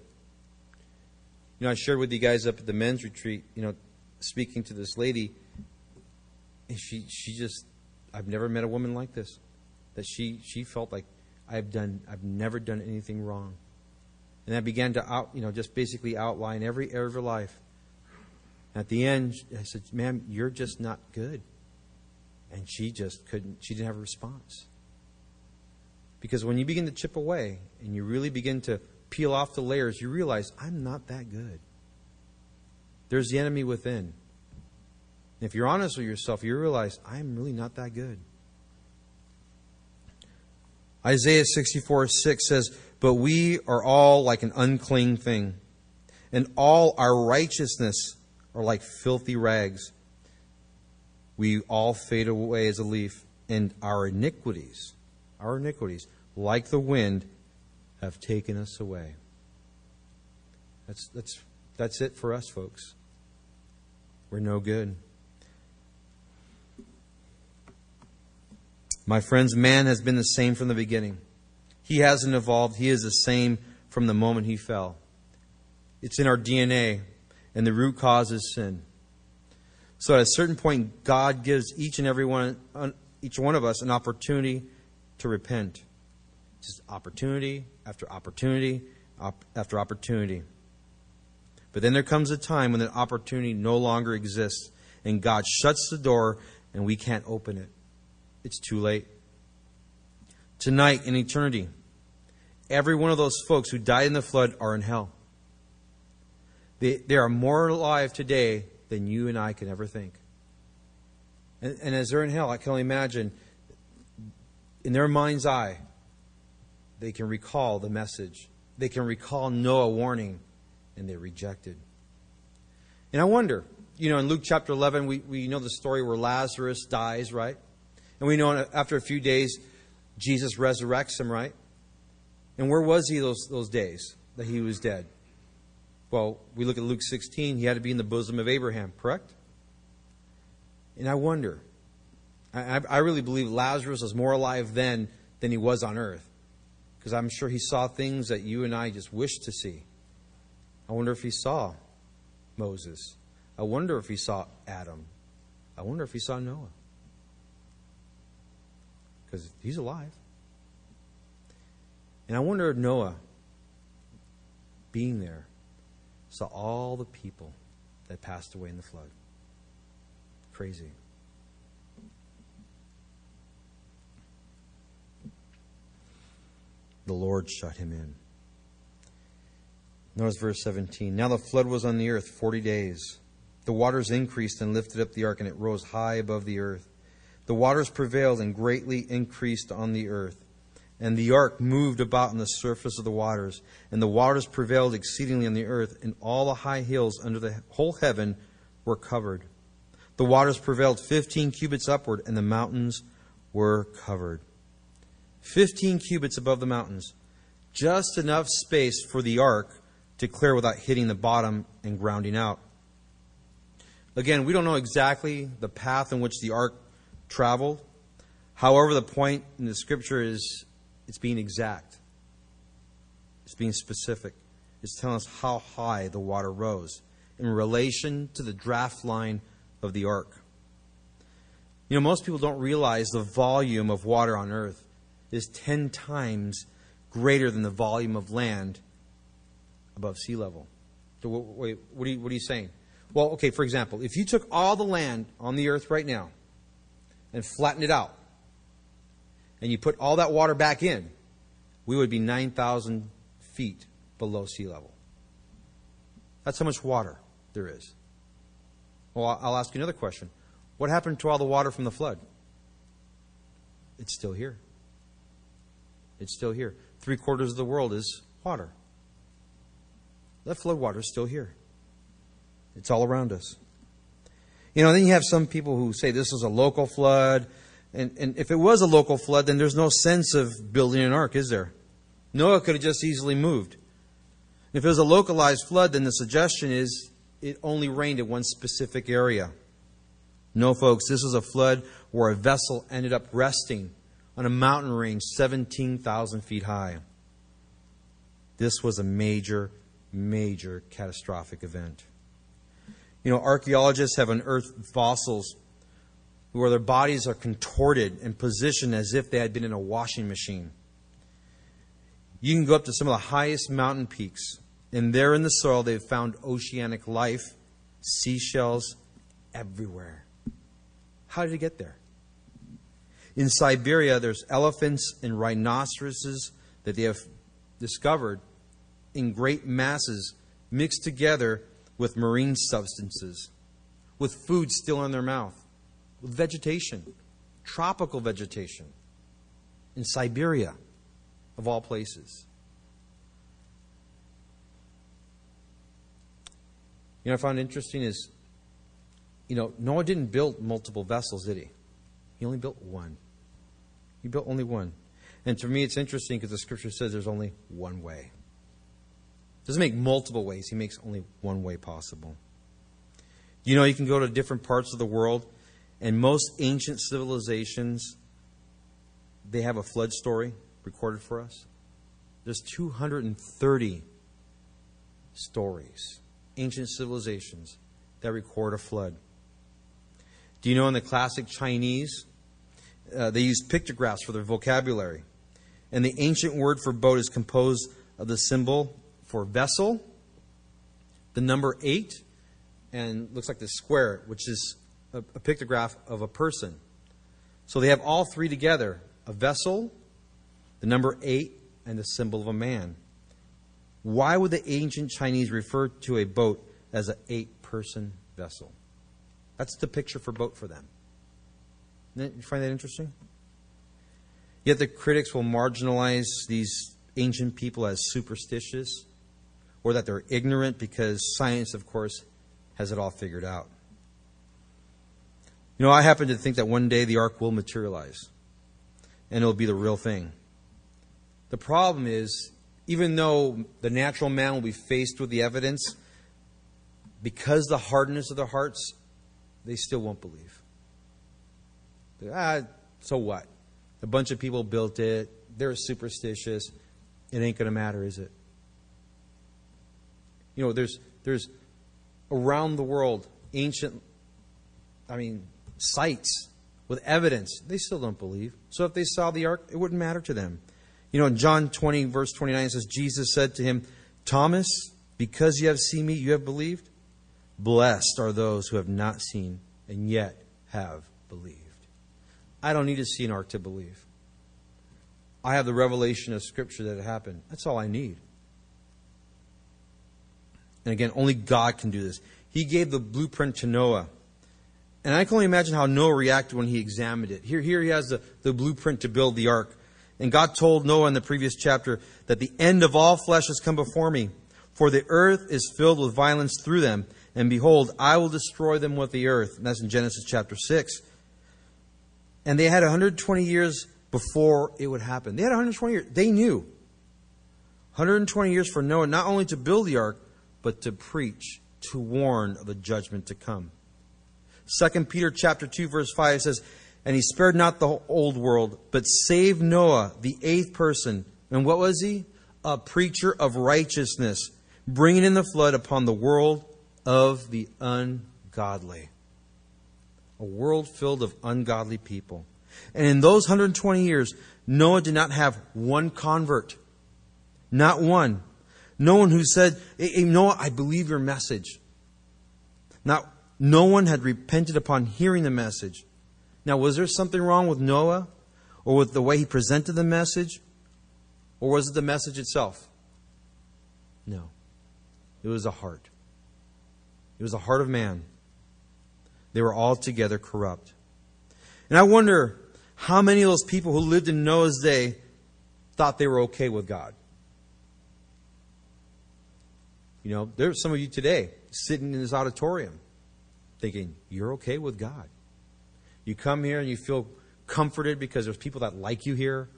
You know, I shared with you guys up at the men's retreat, you know, speaking to this lady, and she she just, I've never met a woman like this. That she she felt like I've done I've never done anything wrong. And I began to out, you know, just basically outline every area of her life. At the end, I said, "Ma'am, you're just not good." And she just couldn't, she didn't have a response. Because when you begin to chip away and you really begin to peel off the layers, you realize, I'm not that good. There's the enemy within. And if you're honest with yourself, you realize, I'm really not that good. Isaiah sixty-four six says, "But we are all like an unclean thing, and all our righteousness are like filthy rags. We all fade away as a leaf, and our iniquities, our iniquities, like the wind, have taken us away." That's that's that's it for us, folks. We're no good. My friends, man has been the same from the beginning. He hasn't evolved. He is the same from the moment he fell. It's in our D N A, and the root cause is sin. So at a certain point, God gives each and every one, each one of us an opportunity to repent. Just opportunity after opportunity op- after opportunity. But then there comes a time when that opportunity no longer exists, and God shuts the door and we can't open it. It's too late. Tonight in eternity, every one of those folks who died in the flood are in hell. They, they are more alive today than you and I can ever think. And, and as they're in hell, I can only imagine, in their mind's eye, they can recall the message. They can recall Noah's warning, and they rejected. And I wonder, you know, in Luke chapter eleven, we, we know the story where Lazarus dies, right? And we know after a few days, Jesus resurrects him, right? And where was he those, those days that he was dead? Well, we look at Luke sixteen, he had to be in the bosom of Abraham, correct? And I wonder, I, I really believe Lazarus was more alive then than he was on earth. Because I'm sure he saw things that you and I just wish to see. I wonder if he saw Moses. I wonder if he saw Adam. I wonder if he saw Noah. Because he's alive. And I wonder if Noah, being there, saw all the people that passed away in the flood. Crazy. The Lord shut him in. Notice verse seventeen. "Now the flood was on the earth forty days. The waters increased and lifted up the ark, and it rose high above the earth. The waters prevailed and greatly increased on the earth. And the ark moved about on the surface of the waters, and the waters prevailed exceedingly on the earth, and all the high hills under the whole heaven were covered. The waters prevailed fifteen cubits upward, and the mountains were covered." Fifteen cubits above the mountains. Just enough space for the ark to clear without hitting the bottom and grounding out. Again, we don't know exactly the path in which the ark traveled. However, the point in the scripture is, it's being exact. It's being specific. It's telling us how high the water rose in relation to the draft line of the ark. You know, most people don't realize the volume of water on earth is ten times greater than the volume of land above sea level. So, wait, what are you, what are you saying? Well, okay, for example, if you took all the land on the earth right now and flattened it out, and you put all that water back in, we would be nine thousand feet below sea level. That's how much water there is. Well, I'll ask you another question. What happened to all the water from the flood? It's still here. It's still here. Three quarters of the world is water. That flood water is still here. It's all around us. You know, then you have some people who say this was a local flood. And, and if it was a local flood, then there's no sense of building an ark, is there? Noah could have just easily moved. And if it was a localized flood, then the suggestion is it only rained in one specific area. No, folks, this is a flood where a vessel ended up resting on a mountain range seventeen thousand feet high. This was a major, major catastrophic event. You know, archaeologists have unearthed fossils where their bodies are contorted and positioned as if they had been in a washing machine. You can go up to some of the highest mountain peaks, and there in the soil they've found oceanic life, seashells everywhere. How did it get there? In Siberia, there's elephants and rhinoceroses that they have discovered in great masses mixed together with marine substances, with food still in their mouth. Vegetation, tropical vegetation, in Siberia, of all places. You know, what I found interesting is, you know, Noah didn't build multiple vessels, did he? He only built one. He built only one. And to me, it's interesting because the scripture says there's only one way. It doesn't make multiple ways. He makes only one way possible. You know, you can go to different parts of the world. And most ancient civilizations, they have a flood story recorded for us. There's two hundred thirty stories, ancient civilizations, that record a flood. Do you know in the classic Chinese, uh, they used pictographs for their vocabulary. And the ancient word for boat is composed of the symbol for vessel, the number eight, and looks like the square, which is a pictograph of a person. So they have all three together, a vessel, the number eight, and the symbol of a man. Why would the ancient Chinese refer to a boat as an eight-person vessel? That's the picture for boat for them. You find that interesting? Yet the critics will marginalize these ancient people as superstitious, or that they're ignorant because science, of course, has it all figured out. You know, I happen to think that one day the ark will materialize and it'll be the real thing. The problem is, even though the natural man will be faced with the evidence, because the hardness of their hearts, they still won't believe. Ah, so what? A bunch of people built it. They're superstitious. It ain't going to matter, is it? You know, there's, there's around the world, ancient, I mean, sites with evidence, they still don't believe. So if they saw the ark, it wouldn't matter to them. You know, in John twenty, verse twenty-nine, it says, Jesus said to him, Thomas, because you have seen me, you have believed. Blessed are those who have not seen and yet have believed. I don't need to see an ark to believe. I have the revelation of Scripture that it happened. That's all I need. And again, only God can do this. He gave the blueprint to Noah. And I can only imagine how Noah reacted when he examined it. Here, here he has the, the blueprint to build the ark. And God told Noah in the previous chapter that the end of all flesh has come before me, for the earth is filled with violence through them. And behold, I will destroy them with the earth. And that's in Genesis chapter six. And they had one hundred twenty years before it would happen. They had one hundred twenty years. They knew. one hundred twenty years for Noah, not only to build the ark, but to preach, to warn of the judgment to come. Second Peter chapter two, verse five says, and he spared not the old world, but saved Noah, the eighth person. And what was he? A preacher of righteousness, bringing in the flood upon the world of the ungodly. A world filled of ungodly people. And in those one hundred twenty years, Noah did not have one convert. Not one. No one who said, hey, hey, Noah, I believe your message. Not No one had repented upon hearing the message. Now, was there something wrong with Noah or with the way he presented the message? Or was it the message itself? No. It was a heart. It was the heart of man. They were altogether corrupt. And I wonder how many of those people who lived in Noah's day thought they were okay with God. You know, there's some of you today sitting in this auditorium, thinking, you're okay with God. You come here and you feel comforted because there's people that like you here.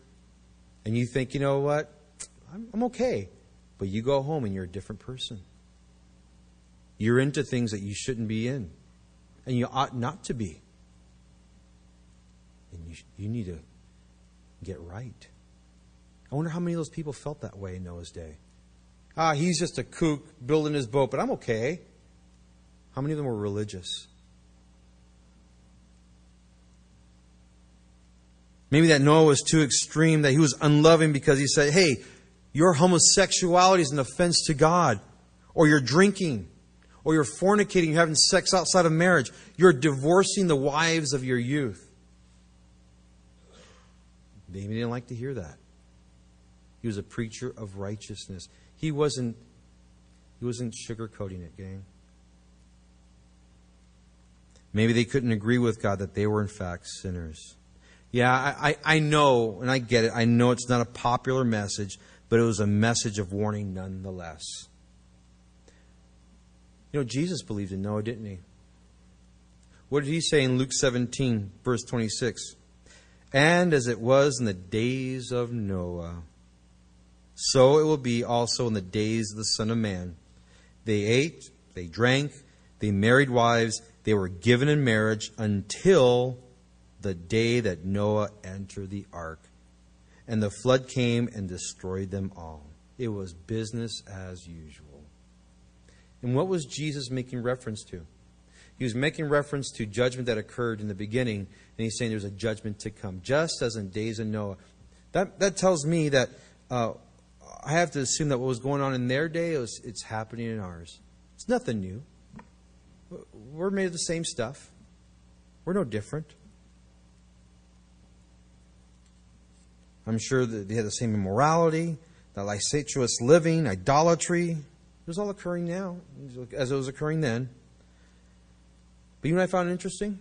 And you think, you know what? I'm, I'm okay. But you go home and you're a different person. You're into things that you shouldn't be in. And you ought not to be. And you, you need to get right. I wonder how many of those people felt that way in Noah's day. Ah, he's just a kook building his boat, but I'm okay. How many of them were religious? Maybe that Noah was too extreme, that he was unloving because he said, hey, your homosexuality is an offense to God. Or you're drinking. Or you're fornicating. You're having sex outside of marriage. You're divorcing the wives of your youth. They didn't like to hear that. He was a preacher of righteousness. He wasn't, he wasn't sugarcoating it, gang. Maybe they couldn't agree with God that they were in fact sinners. Yeah, I, I, I know, and I get it. I know it's not a popular message, but it was a message of warning nonetheless. You know, Jesus believed in Noah, didn't he? What did he say in Luke seventeen, verse twenty-six? And as it was in the days of Noah, so it will be also in the days of the Son of Man. They ate, they drank, they married wives, they were given in marriage until the day that Noah entered the ark. And the flood came and destroyed them all. It was business as usual. And what was Jesus making reference to? He was making reference to judgment that occurred in the beginning. And he's saying there's a judgment to come, just as in days of Noah. That, that tells me that uh, I have to assume that what was going on in their day, it was, it's happening in ours. It's nothing new. We're made of the same stuff. We're no different. I'm sure that they had the same immorality, the licentious living, idolatry. It was all occurring now, as it was occurring then. But you know what I found interesting?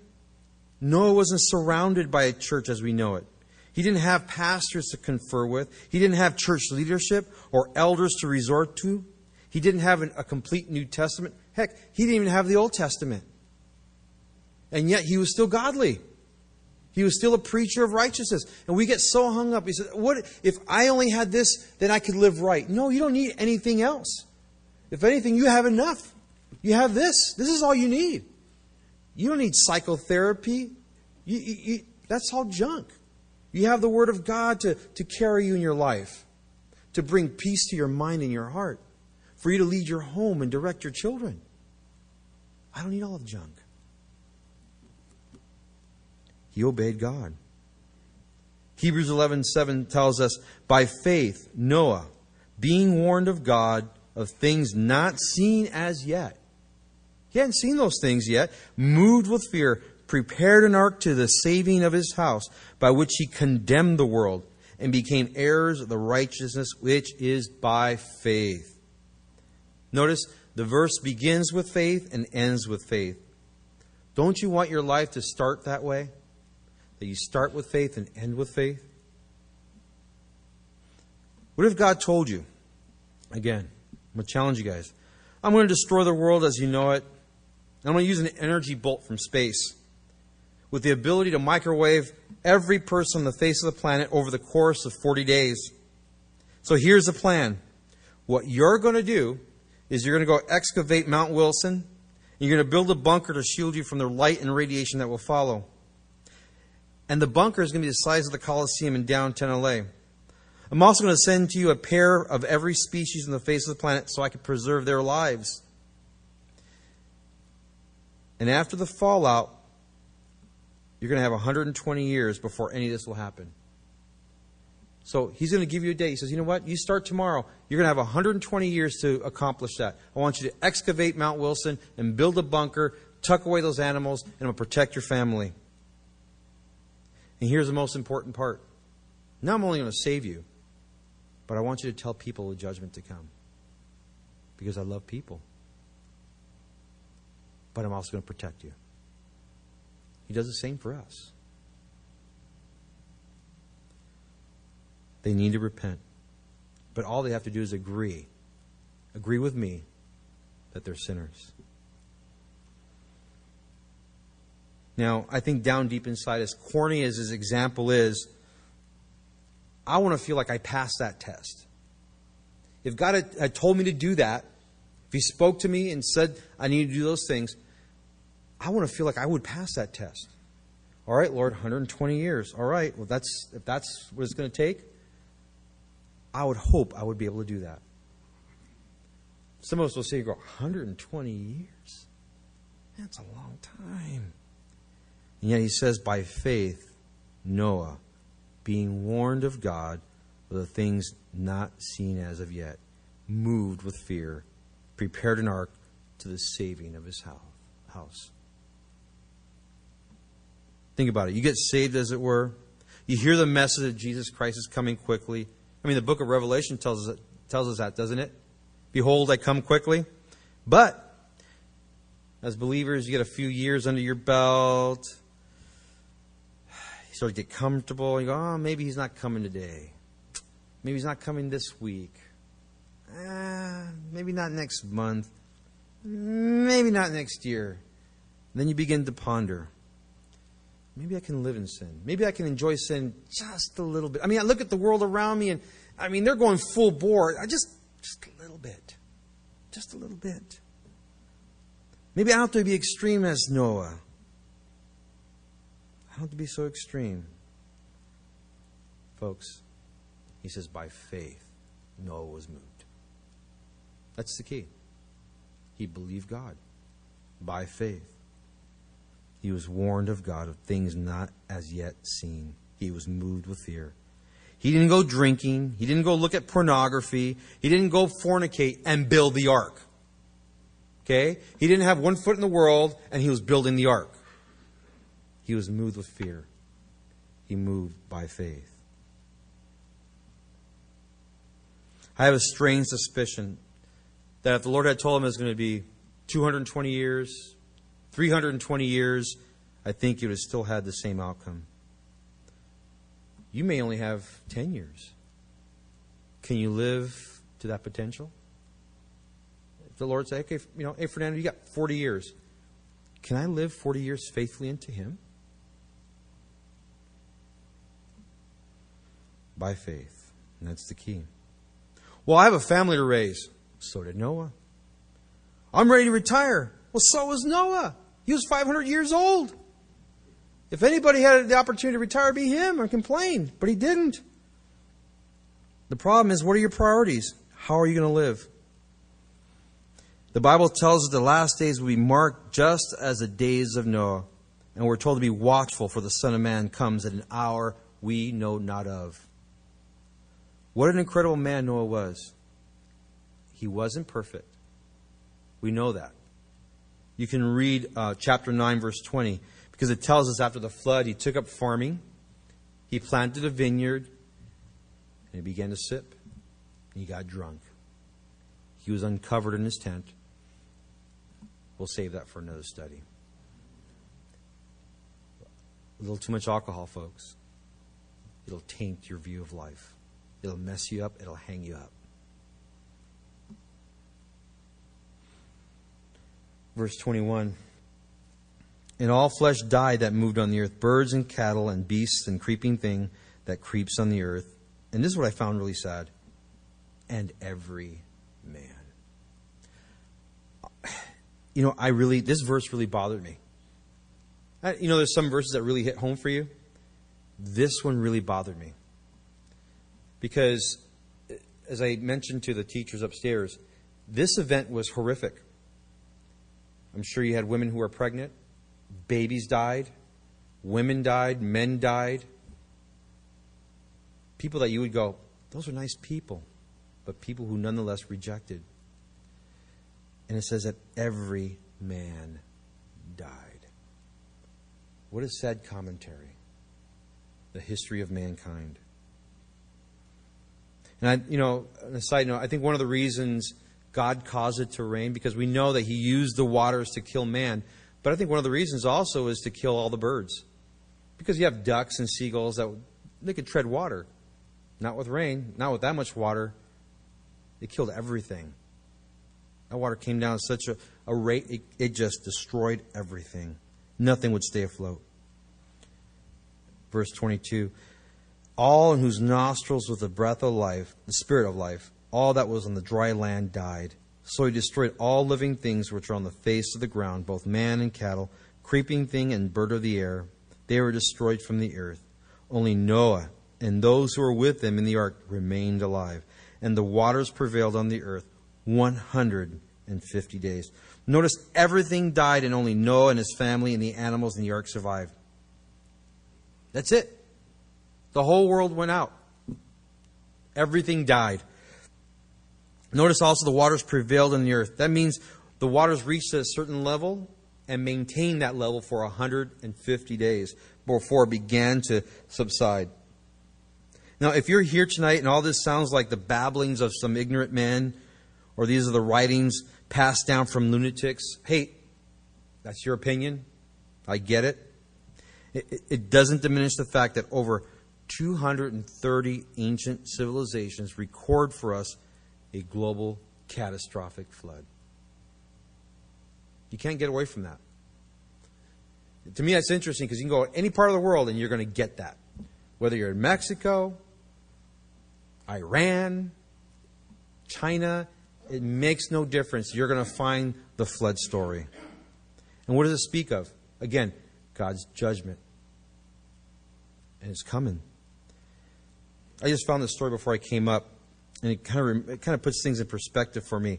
Noah wasn't surrounded by a church as we know it. He didn't have pastors to confer with. He didn't have church leadership or elders to resort to. He didn't have an, a complete New Testament. Heck, he didn't even have the Old Testament. And yet he was still godly. He was still a preacher of righteousness. And we get so hung up. He said, "What if I only had this, then I could live right." No, you don't need anything else. If anything, you have enough. You have this. This is all you need. You don't need psychotherapy. You, you, you, that's all junk. You have the Word of God to, to carry you in your life, to bring peace to your mind and your heart, for you to lead your home and direct your children. I don't need all of the junk. He obeyed God. Hebrews eleven seven tells us, by faith, Noah, being warned of God of things not seen as yet. He hadn't seen those things yet. Moved with fear, prepared an ark to the saving of his house, by which he condemned the world and became heirs of the righteousness which is by faith. Notice the verse begins with faith and ends with faith. Don't you want your life to start that way? That you start with faith and end with faith? What if God told you, again, I'm going to challenge you guys, I'm going to destroy the world as you know it. I'm going to use an energy bolt from space with the ability to microwave every person on the face of the planet over the course of forty days. So here's the plan. What you're going to do is you're going to go excavate Mount Wilson, and you're going to build a bunker to shield you from the light and radiation that will follow. And the bunker is going to be the size of the Coliseum in downtown L A. I'm also going to send to you a pair of every species on the face of the planet so I can preserve their lives. And after the fallout, you're going to have one hundred twenty years before any of this will happen. So he's going to give you a date. He says, you know what? You start tomorrow. You're going to have one hundred twenty years to accomplish that. I want you to excavate Mount Wilson and build a bunker, tuck away those animals, and I'm going to protect your family. And here's the most important part. Now I'm only going to save you, but I want you to tell people the judgment to come. Because I love people. But I'm also going to protect you. He does the same for us. They need to repent. But all they have to do is agree. Agree with me that they're sinners. Now, I think down deep inside, as corny as his example is, I want to feel like I passed that test. If God had told me to do that, if He spoke to me and said I need to do those things, I want to feel like I would pass that test. All right, Lord, one hundred twenty years. All right, well, that's if that's what it's going to take, I would hope I would be able to do that. Some of us will say, "Go one hundred twenty years? That's a long time." And yet he says, by faith, Noah, being warned of God of the things not seen as of yet, moved with fear, prepared an ark to the saving of his house. Think about it. You get saved, as it were. You hear the message that Jesus Christ is coming quickly. I mean, the book of Revelation tells us, tells us that, doesn't it? Behold, I come quickly. But as believers, you get a few years under your belt. You sort of get comfortable. You go, oh, maybe he's not coming today. Maybe he's not coming this week. Eh, maybe not next month. Maybe not next year. And then you begin to ponder. Maybe I can live in sin. Maybe I can enjoy sin just a little bit. I mean, I look at the world around me, and I mean, they're going full bore. I just, just a little bit. Just a little bit. Maybe I don't have to be extreme as Noah. I don't have to be so extreme. Folks, he says, by faith, Noah was moved. That's the key. He believed God by faith. He was warned of God of things not as yet seen. He was moved with fear. He didn't go drinking. He didn't go look at pornography. He didn't go fornicate and build the ark. Okay? He didn't have one foot in the world, and he was building the ark. He was moved with fear. He moved by faith. I have a strange suspicion that if the Lord had told him it was going to be two hundred twenty years... three hundred twenty years, I think you would have still had the same outcome. You may only have ten years. Can you live to that potential? If the Lord said, okay, you know, hey, Fernando, you got forty years. Can I live forty years faithfully unto him? By faith. And that's the key. Well, I have a family to raise. So did Noah. I'm ready to retire. Well, so was Noah. He was five hundred years old. If anybody had the opportunity to retire, it would be him or complain. But he didn't. The problem is, what are your priorities? How are you going to live? The Bible tells us the last days will be marked just as the days of Noah. And we're told to be watchful, for the Son of Man comes at an hour we know not of. What an incredible man Noah was. He wasn't perfect. We know that. You can read uh, chapter nine, verse twenty, because it tells us after the flood, he took up farming, he planted a vineyard, and he began to sip, and he got drunk. He was uncovered in his tent. We'll save that for another study. A little too much alcohol, folks. It'll taint your view of life. It'll mess you up. It'll hang you up. Verse twenty-one, and all flesh died that moved on the earth, birds and cattle and beasts and creeping thing that creeps on the earth. And this is what I found really sad. And every man. You know, I really, this verse really bothered me. I, you know, there's some verses that really hit home for you. This one really bothered me. Because, as I mentioned to the teachers upstairs, this event was horrific. I'm sure you had women who were pregnant. Babies died. Women died. Men died. People that you would go, those are nice people. But people who nonetheless rejected. And it says that every man died. What a sad commentary. The history of mankind. And, I, you know, on a side note, I think one of the reasons God caused it to rain, because we know that he used the waters to kill man. But I think one of the reasons also is to kill all the birds. Because you have ducks and seagulls that they could tread water. Not with rain, not with that much water. They killed everything. That water came down at such a, a rate, it, it just destroyed everything. Nothing would stay afloat. Verse twenty-two, all in whose nostrils was the breath of life, the spirit of life, all that was on the dry land died. So he destroyed all living things which are on the face of the ground, both man and cattle, creeping thing and bird of the air. they were destroyed from the earth. Only Noah and those who were with him in the ark remained alive, and the waters prevailed on the earth one hundred fifty days. Notice everything died, and only Noah and his family and the animals in the ark survived. That's it. The whole world went out. Everything died. Notice also the waters prevailed on the earth. That means the waters reached a certain level and maintained that level for one hundred fifty days before it began to subside. Now, if you're here tonight and all this sounds like the babblings of some ignorant man, or these are the writings passed down from lunatics, hey, that's your opinion. I get it. It, it doesn't diminish the fact that over two hundred thirty ancient civilizations record for us a global catastrophic flood. You can't get away from that. To me, that's interesting because you can go to any part of the world and you're going to get that. Whether you're in Mexico, Iran, China, it makes no difference. You're going to find the flood story. And what does it speak of? Again, God's judgment. And it's coming. I just found this story before I came up, and it kind of it kind of puts things in perspective for me.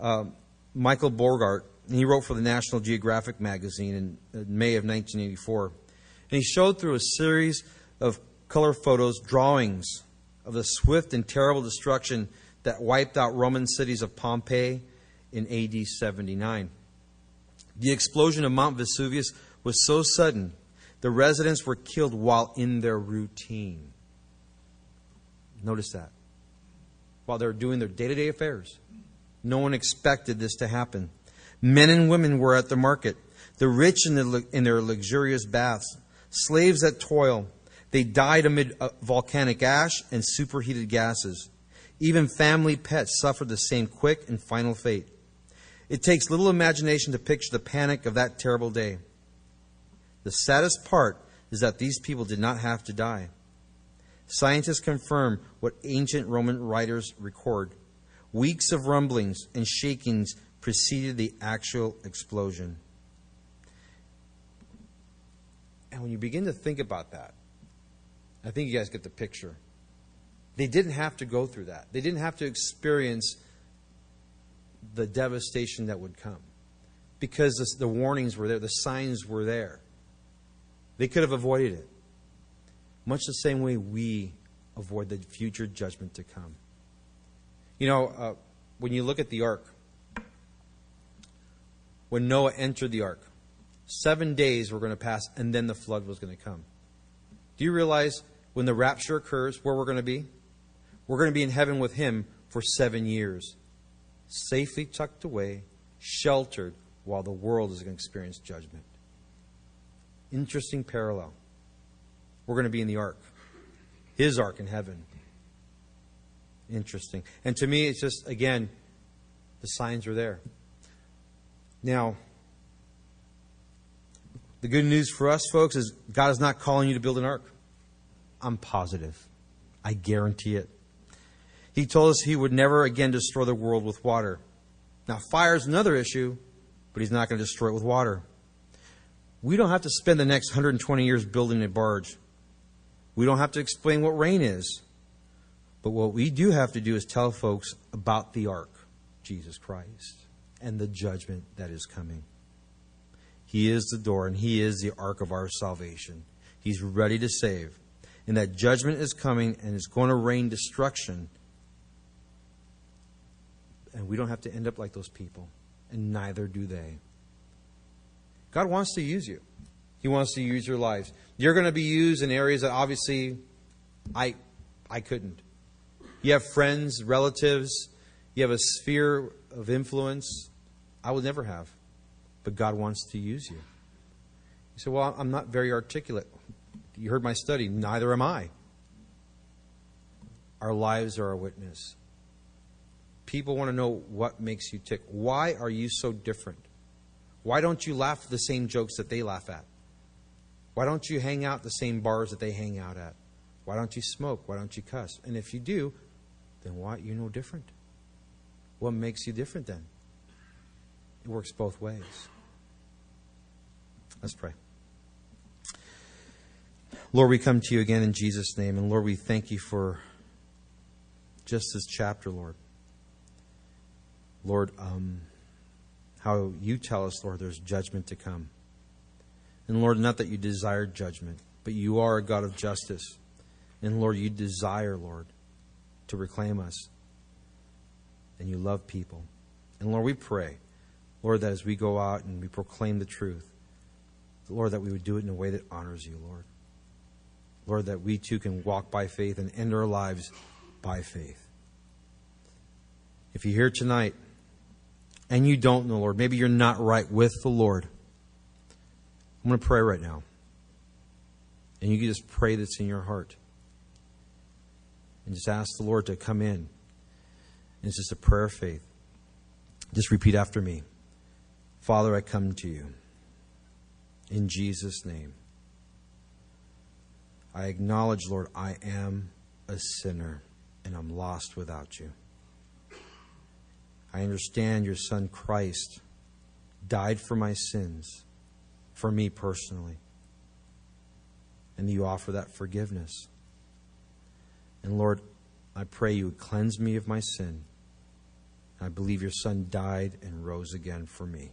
Um, Michael Borgart, he wrote for the National Geographic magazine in May of nineteen eighty-four, and he showed through a series of color photos drawings of the swift and terrible destruction that wiped out Roman cities of Pompeii in A D seventy-nine. The explosion of Mount Vesuvius was so sudden, the residents were killed while in their routine. Notice that. While they were doing their day-to-day affairs. No one expected this to happen. Men and women were at the market, the rich in, the, in their luxurious baths, slaves at toil. They died amid volcanic ash and superheated gases. Even family pets suffered the same quick and final fate. It takes little imagination to picture the panic of that terrible day. The saddest part is that these people did not have to die. Scientists confirm what ancient Roman writers record. Weeks of rumblings and shakings preceded the actual explosion. And when you begin to think about that, I think you guys get the picture. They didn't have to go through that. They didn't have to experience the devastation that would come, because the warnings were there, the signs were there. They could have avoided it. Much the same way we avoid the future judgment to come. You know, uh, when you look at the ark, when Noah entered the ark, seven days were going to pass and then the flood was going to come. Do you realize when the rapture occurs, where we're going to be? We're going to be in heaven with him for seven years, safely tucked away, sheltered, while the world is going to experience judgment. Interesting parallel. We're going to be in the ark. His ark in heaven. Interesting. And to me, it's just, again, the signs are there. Now, the good news for us, folks, is God is not calling you to build an ark. I'm positive. I guarantee it. He told us he would never again destroy the world with water. Now, fire is another issue, but he's not going to destroy it with water. We don't have to spend the next one hundred twenty years building a barge. We don't have to explain what rain is. But what we do have to do is tell folks about the ark, Jesus Christ, and the judgment that is coming. He is the door, and he is the ark of our salvation. He's ready to save. And that judgment is coming, and it's going to rain destruction. And we don't have to end up like those people, and neither do they. God wants to use you. He wants to use your lives. You're going to be used in areas that obviously I, I couldn't. You have friends, relatives. You have a sphere of influence I would never have. But God wants to use you. You say, well, I'm not very articulate. You heard my study. Neither am I. Our lives are our witness. People want to know what makes you tick. Why are you so different? Why don't you laugh at the same jokes that they laugh at? Why don't you hang out at the same bars that they hang out at? Why don't you smoke? Why don't you cuss? And if you do, then why? You're no different. What makes you different then? It works both ways. Let's pray. Lord, we come to you again in Jesus' name. And Lord, we thank you for just this chapter, Lord. Lord, um, how you tell us, Lord, there's judgment to come. And Lord, not that you desire judgment, but you are a God of justice. And Lord, you desire, Lord, to reclaim us. And you love people. And Lord, we pray, Lord, that as we go out and we proclaim the truth, Lord, that we would do it in a way that honors you, Lord. Lord, that we too can walk by faith and end our lives by faith. If you're here tonight and you don't know, Lord, maybe you're not right with the Lord, I'm going to pray right now. And you can just pray that's in your heart. And just ask the Lord to come in. And it's just a prayer of faith. Just repeat after me. Father, I come to you. In Jesus' name. I acknowledge, Lord, I am a sinner and I'm lost without you. I understand your Son Christ died for my sins, for me personally. And you offer that forgiveness. And Lord, I pray you would cleanse me of my sin. I believe your Son died and rose again for me.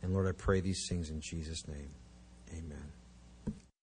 And Lord, I pray these things in Jesus' name. Amen.